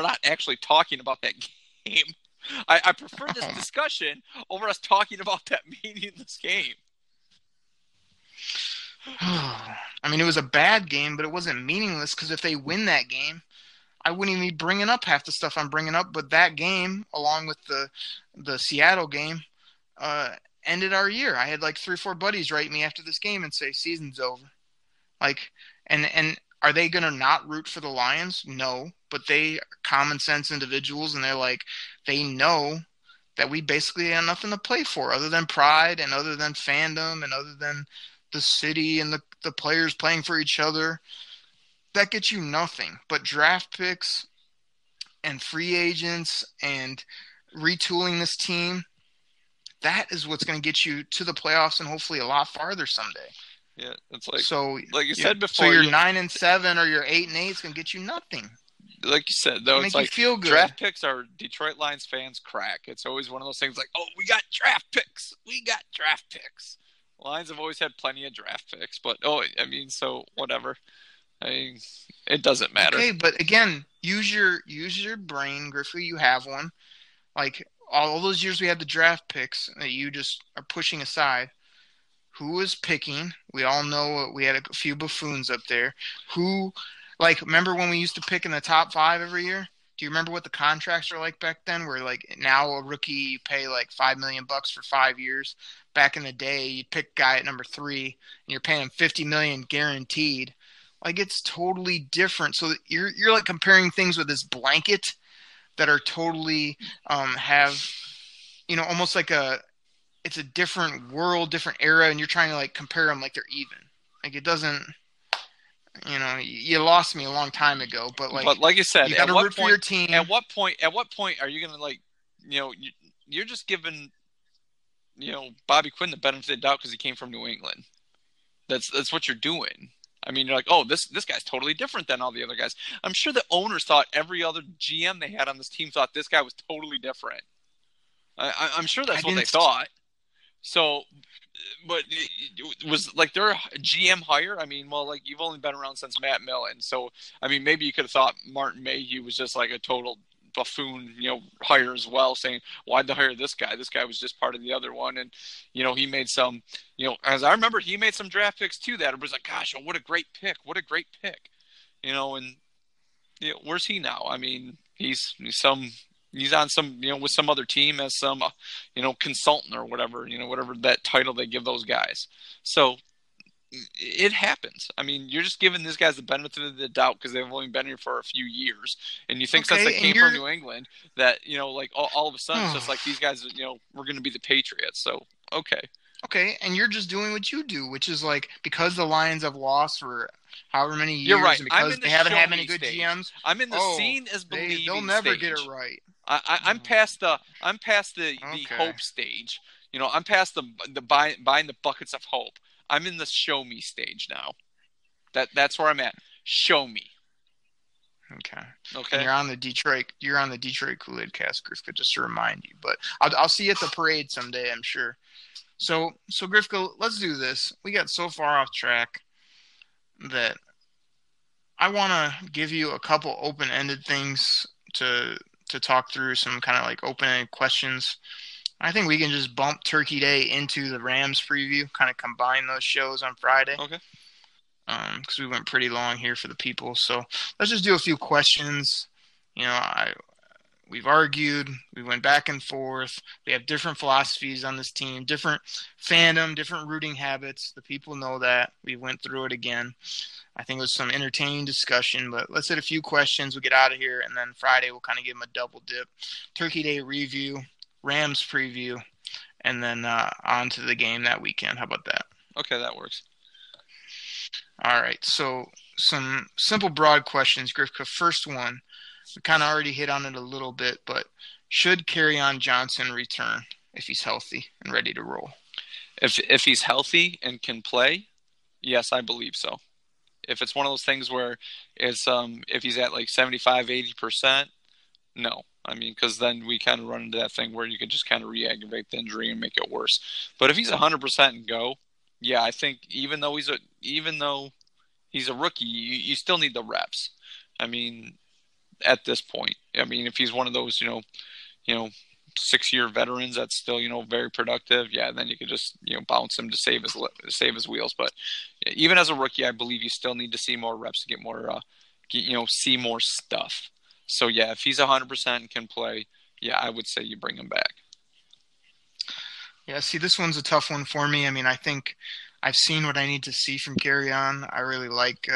not actually talking about that game. I prefer this discussion over us talking about that meaningless game. I mean, it was a bad game, but it wasn't meaningless, because if they win that game, I wouldn't even be bringing up half the stuff I'm bringing up. But that game, along with the Seattle game, ended our year. I had like 3 or 4 buddies write me after this game and say, season's over. Like, and are they going to not root for the Lions? No, but they are common sense individuals, and they're like, they know that we basically have nothing to play for other than pride and other than fandom and other than – the city and the players playing for each other. That gets you nothing but draft picks and free agents and retooling this team. That is what's going to get you to the playoffs and hopefully a lot farther someday. Yeah, it's like, so like you said before, so you're 9-7 or you're 8-8 is going to get you nothing. Like you said, though, it's like feel good. Draft picks are Detroit Lions fans crack. It's always one of those things like, oh, we got draft picks. Lions have always had plenty of draft picks, but so whatever. It doesn't matter. Okay, but again, use your brain, Griffey. You have one. Like all those years we had the draft picks that you just are pushing aside. Who was picking? We all know we had a few buffoons up there. Who, like, remember when we used to pick in the top 5 every year? Do you remember what the contracts were like back then? Where like now a rookie you pay like $5 million for 5 years. Back in the day, you'd pick guy at number 3 and you're paying him $50 million guaranteed. Like, it's totally different. So you're like comparing things with this blanket that are totally almost like it's a different world, different era, and you're trying to like compare them like they're even. Like, it doesn't. You lost me a long time ago, but like you said, you got to root for your team. At what point are you going to you're just giving, Bobby Quinn the benefit of the doubt because he came from New England. That's what you're doing. I mean, you're like, oh, this guy's totally different than all the other guys. I'm sure the owners thought every other GM they had on this team thought this guy was totally different. I'm sure that's what they thought. So, but it was like their GM hire. I mean, well, like you've only been around since Matt Millen. So, I mean, maybe you could have thought Martin Mayhew was just like a total buffoon, hire as well, saying, why'd they hire this guy? This guy was just part of the other one. And, he made some, as I remember, he made some draft picks too that it was like, gosh, oh, what a great pick, and where's he now? I mean, he's on some, with some other team as some, consultant or whatever, whatever that title they give those guys. So it happens. I mean, you're just giving these guys the benefit of the doubt because they've only been here for a few years. And you think since they came from New England that, like all of a sudden it's just like these guys, we're going to be the Patriots. So, okay. Okay, and you're just doing what you do, which is like because the Lions have lost for however many years, you're right. And because they haven't had many good GMs. I'm in the seen as believing stage. They'll never get it right. I'm past the hope stage. I'm past the buying the buckets of hope. I'm in the show me stage now. That's where I'm at. Show me. Okay. Okay. And you're on the Detroit Kool-Aid cast, Grifka, just to remind you. But I'll see you at the parade someday, I'm sure. So Grifka, let's do this. We got so far off track. that I want to give you a couple open-ended things to talk through, some kind of like open-ended questions. I think we can just bump Turkey Day into the Rams preview, kind of combine those shows on Friday. Okay. Because we went pretty long here for the people. So let's just do a few questions. You know, we've argued. We went back and forth. We have different philosophies on this team, different fandom, different rooting habits. The people know that. We went through it again. I think it was some entertaining discussion, but let's hit a few questions. We'll get out of here, and then Friday we'll kind of give them a double dip. Turkey Day review, Rams preview, and then on to the game that weekend. How about that? Okay, that works. All right, so some simple, broad questions, Grifka. First one, we kind of already hit on it a little bit, but should Kerryon Johnson return if he's healthy and ready to roll? If he's healthy and can play, yes, I believe so. If it's one of those things where it's if he's at like 75, 80%, no. I mean, because then we kind of run into that thing where you can just kind of re-aggravate the injury and make it worse. But if he's 100% and go, yeah, I think even though he's a rookie, you still need the reps. I mean, at this point, I mean, if he's one of those, you know, 6-year veterans that's still, you know, very productive, yeah, then you could just, you know, bounce him to save his wheels. But even as a rookie, I believe you still need to see more reps to get more, see more stuff. So, yeah, if he's 100% and can play, yeah, I would say you bring him back. Yeah, see, this one's a tough one for me. I mean, I think I've seen what I need to see from Kerryon. I really like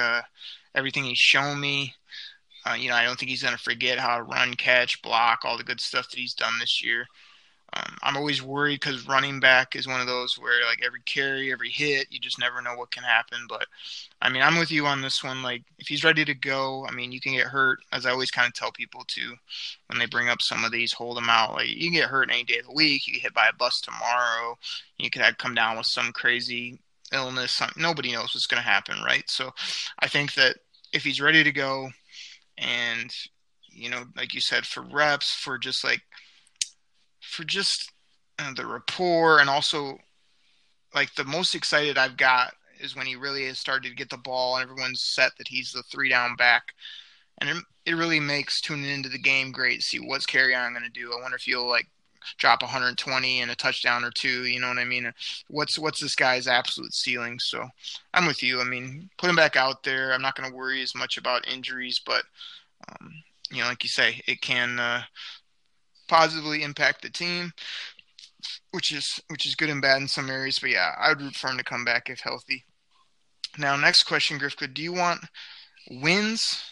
everything he's shown me. I don't think he's going to forget how to run, catch, block, all the good stuff that he's done this year. I'm always worried because running back is one of those where, like, every carry, every hit, you just never know what can happen. But, I mean, I'm with you on this one. Like, if he's ready to go, I mean, you can get hurt, as I always kind of tell people, too, when they bring up some of these, hold them out. Like, you can get hurt any day of the week. You get hit by a bus tomorrow. You could come down with some crazy illness. Nobody knows what's going to happen, right? So I think that if he's ready to go and, you know, like you said, for reps, for just the rapport, and also like the most excited I've got is when he really has started to get the ball and everyone's set that he's the 3-down back, and it really makes tuning into the game great. See what's Kerryon going to do. I wonder if he'll like drop 120 and a touchdown or two. You know what I mean? What's this guy's absolute ceiling? So I'm with you. I mean, put him back out there. I'm not going to worry as much about injuries, but like you say, it can positively impact the team, which is good and bad in some areas. But yeah, I would root for him to come back if healthy. Now, next question, Grifka, do you want wins?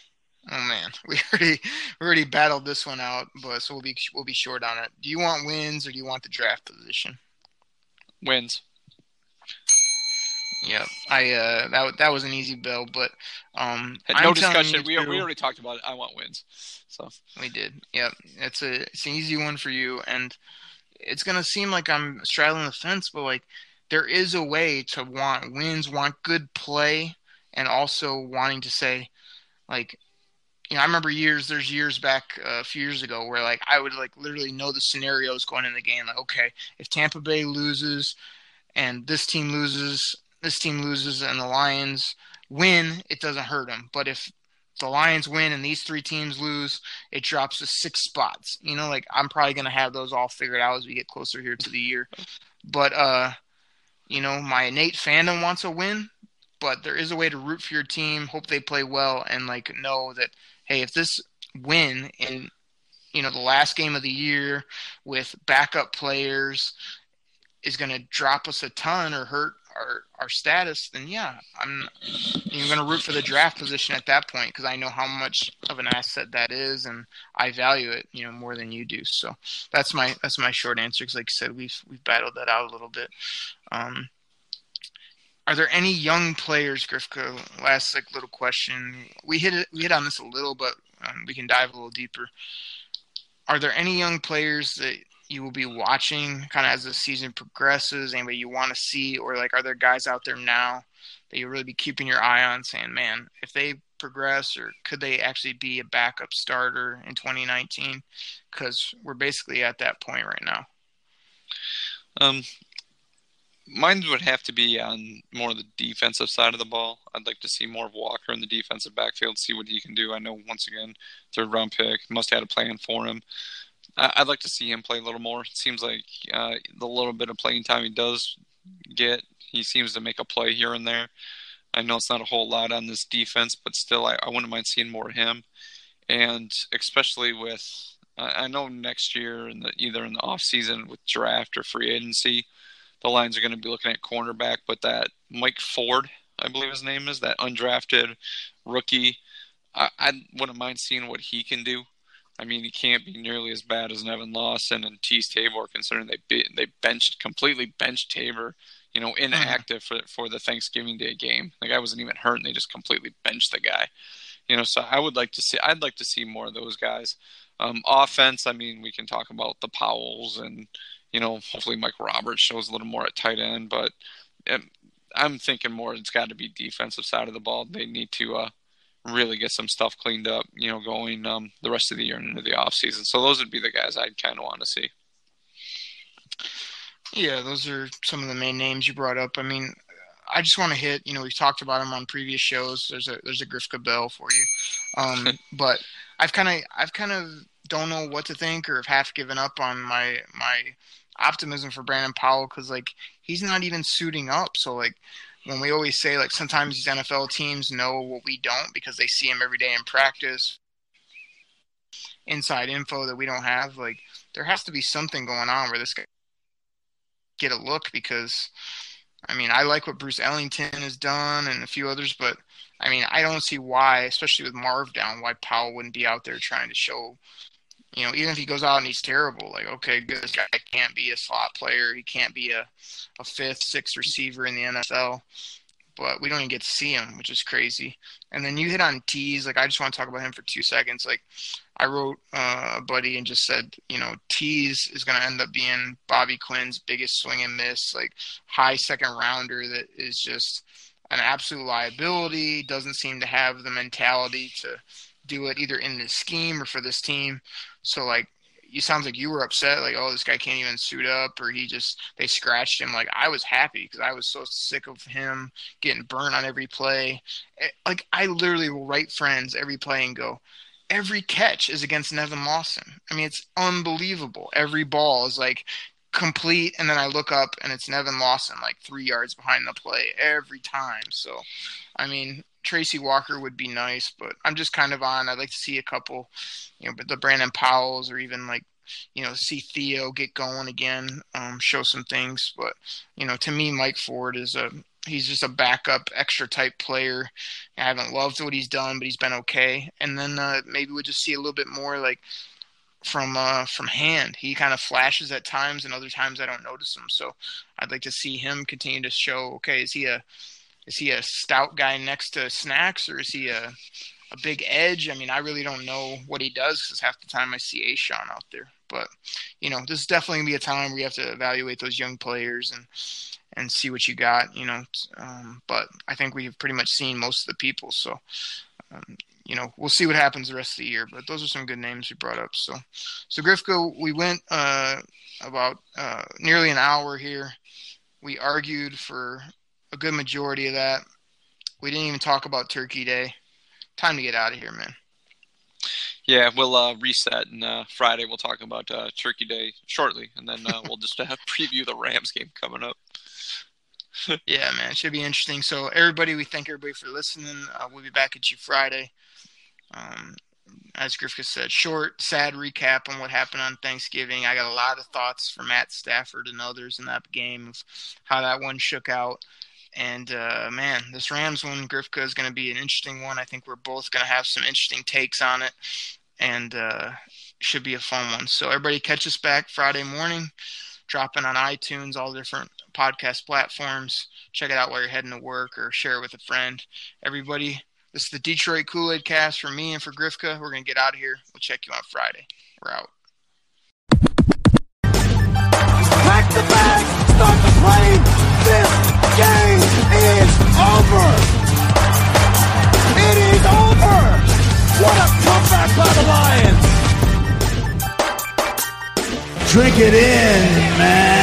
Oh man, we already battled this one out, but so we'll be short on it. Do you want wins or do you want the draft position? Wins. Yeah, that was an easy bill, but no discussion. We already talked about it. I want wins, so we did. Yep, it's an easy one for you, and it's gonna seem like I'm straddling the fence, but like there is a way to want wins, want good play, and also wanting to say, like, you know, I remember years back a few years ago where like I would like literally know the scenarios going in the game. Like, okay, if Tampa Bay loses, and this team loses and the Lions win, it doesn't hurt them. But if the Lions win and these three teams lose, it drops to 6 spots. You know, like I'm probably going to have those all figured out as we get closer here to the year. But, my innate fandom wants a win, but there is a way to root for your team, hope they play well, and like know that, hey, if this win in, the last game of the year with backup players is going to drop us a ton or hurt our status, then yeah, I'm going to root for the draft position at that point because I know how much of an asset that is, and I value it, more than you do. So that's my short answer because, like I said, we've battled that out a little bit. Are there any young players, Grifka? Last little question. We hit on this a little, but we can dive a little deeper. Are there any young players that you will be watching kind of as the season progresses, anybody you want to see, or like, are there guys out there now that you'll really be keeping your eye on saying, man, if they progress, or could they actually be a backup starter in 2019? Cause we're basically at that point right now. Mine would have to be on more of the defensive side of the ball. I'd like to see more of Walker in the defensive backfield, see what he can do. I know, once again, third-round pick, must have had a plan for him. I'd like to see him play a little more. It seems like the little bit of playing time he does get, he seems to make a play here and there. I know it's not a whole lot on this defense, but still, I wouldn't mind seeing more of him. And especially with, I know next year, either in the offseason with draft or free agency, the Lions are going to be looking at cornerback, but that Mike Ford, I believe his name is, that undrafted rookie, I wouldn't mind seeing what he can do. I mean, he can't be nearly as bad as Nevin Lawson and Teez Tabor, considering they completely benched Tabor, inactive for the Thanksgiving Day game. The guy wasn't even hurt, and they just completely benched the guy. So I'd like to see more of those guys. Offense, I mean, we can talk about the Powells and. Hopefully Mike Roberts shows a little more at tight end, but I'm thinking more it's got to be defensive side of the ball. They need to really get some stuff cleaned up, going the rest of the year and into the offseason. So those would be the guys I'd kind of want to see. Yeah, those are some of the main names you brought up. I mean, I just want to hit, we've talked about them on previous shows. There's a Grifka bell for you. But I've kind of don't know what to think or have half given up on my optimism for Brandon Powell because, he's not even suiting up. So, when we always say, sometimes these NFL teams know what we don't because they see him every day in practice, inside info that we don't have, there has to be something going on where this guy get a look because, I like what Bruce Ellington has done and a few others, but, I don't see why, especially with Marv down, why Powell wouldn't be out there trying to show – even if he goes out and he's terrible, okay, good, this guy can't be a slot player. He can't be a fifth, sixth receiver in the NFL. But we don't even get to see him, which is crazy. And then you hit on Teez. I just want to talk about him for 2 seconds. I wrote a buddy and just said, Teez is going to end up being Bobby Quinn's biggest swing and miss, high second rounder that is just an absolute liability, doesn't seem to have the mentality to do it either in this scheme or for this team. So, you sounds like you were upset, this guy can't even suit up, or they scratched him. I was happy because I was so sick of him getting burned on every play. I literally will write friends every play and go, every catch is against Nevin Lawson. It's unbelievable. Every ball is, complete, and then I look up, and it's Nevin Lawson, 3 yards behind the play every time. So, Tracy Walker would be nice, but I'm just kind of on. I'd like to see a couple, but the Brandon Powells or even see Theo get going again, show some things. But, to me, Mike Ford is he's just a backup extra type player. I haven't loved what he's done, but he's been okay. And then maybe we'll just see a little bit more from Hand. He kind of flashes at times and other times I don't notice him. So I'd like to see him continue to show, okay, is he a stout guy next to Snacks, or is he a big edge? I really don't know what he does because half the time I see A'Shawn out there. But, this is definitely going to be a time where you have to evaluate those young players and see what you got, But I think we've pretty much seen most of the people. So, we'll see what happens the rest of the year. But those are some good names we brought up. So Grifka, we went about nearly an hour here. We argued for – a good majority of that. We didn't even talk about Turkey Day. Time to get out of here, man. Yeah, we'll reset, and Friday we'll talk about Turkey Day shortly, and then we'll just preview the Rams game coming up. Yeah, man, it should be interesting. So, everybody, we thank everybody for listening. We'll be back at you Friday. As Grifka said, short, sad recap on what happened on Thanksgiving. I got a lot of thoughts from Matt Stafford and others in that game of how that one shook out. And, man, this Rams one, Grifka, is going to be an interesting one. I think we're both going to have some interesting takes on it, and should be a fun one. So everybody catch us back Friday morning, dropping on iTunes, all different podcast platforms. Check it out while you're heading to work or share it with a friend. Everybody, this is the Detroit Kool-Aid cast for me and for Grifka. We're going to get out of here. We'll check you out Friday. We're out. Pack the bag, start the plane. This game is over. It is over. What a comeback by the Lions. Drink it in, man.